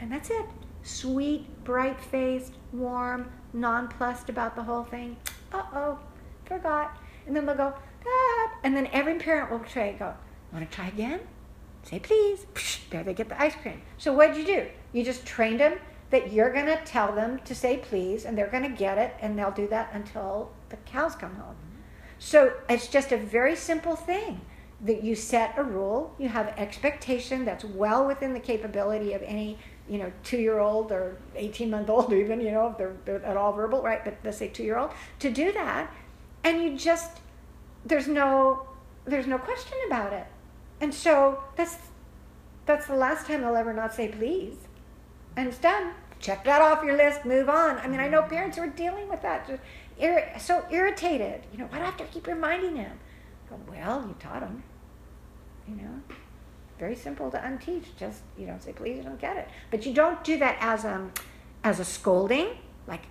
And that's it. Sweet, bright-faced, warm, nonplussed about the whole thing. Uh-oh, forgot. And then they'll go, and then every parent will go, want to try again? Say please. There they get the ice cream. So what'd you do? You just trained them that you're going to tell them to say please, and they're going to get it, and they'll do that until the cows come home. So it's just a very simple thing that you set a rule, you have expectation that's well within the capability of any, 2-year-old or 18-month-old even, if they're at all verbal, right? But let's say 2-year-old, to do that, and you just... There's no question about it. And so that's the last time they'll ever not say please. And it's done. Check that off your list, move on. I mean, I know parents who are dealing with that, just so irritated. Why do I have to keep reminding them? Well, you taught them. Very simple to unteach. Just, say please, you don't get it. But you don't do that as a scolding, like,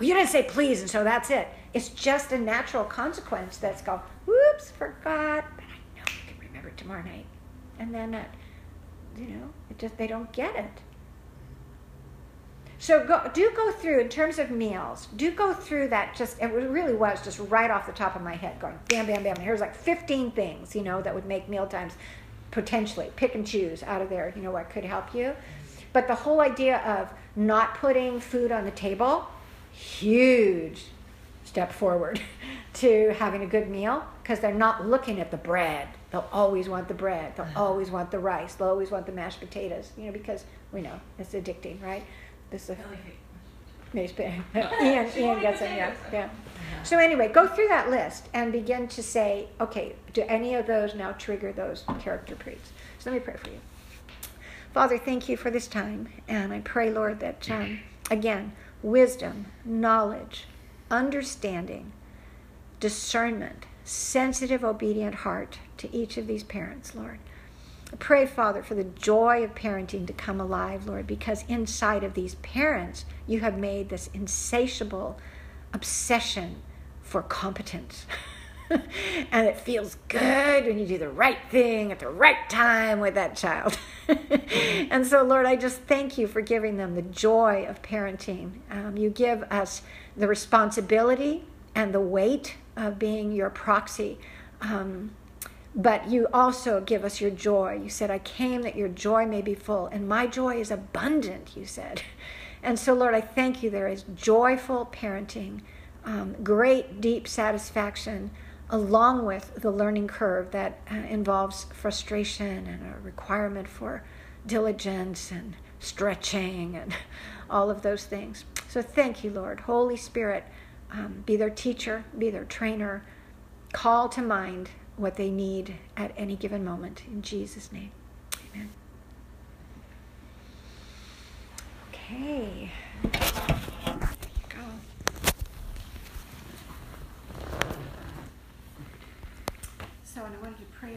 you didn't say please, and so that's it. It's just a natural consequence that's called, whoops, forgot, but I know you can remember tomorrow night. And then, they don't get it. So go through, in terms of meals, that just, it really was just right off the top of my head going, bam, bam, bam. And here's like 15 things, that would make mealtimes potentially pick and choose out of there, what could help you. But the whole idea of not putting food on the table, huge step forward to having a good meal, because they're not looking at the bread. They'll always want the bread. They'll always want the rice. They'll always want the mashed potatoes, because we know it's addicting, right? This is mashed potatoes. Ian gets it, yeah. So anyway, go through that list and begin to say, okay, do any of those now trigger those character traits? So let me pray for you. Father, thank you for this time, and I pray, Lord, that, again, wisdom, knowledge, understanding, discernment, sensitive, obedient heart to each of these parents, Lord. I pray, Father, for the joy of parenting to come alive, Lord, because inside of these parents, you have made this insatiable obsession for competence. And it feels good when you do the right thing at the right time with that child. And so, Lord, I just thank you for giving them the joy of parenting. You give us the responsibility and the weight of being your proxy. But you also give us your joy. You said, I came that your joy may be full, and my joy is abundant, you said. And so, Lord, I thank you. There is joyful parenting, great, deep satisfaction, along with the learning curve that involves frustration and a requirement for diligence and stretching and all of those things. So thank you, Lord. Holy Spirit, be their teacher, be their trainer. Call to mind what they need at any given moment. In Jesus' name, amen. Okay. So, and I wanted to pray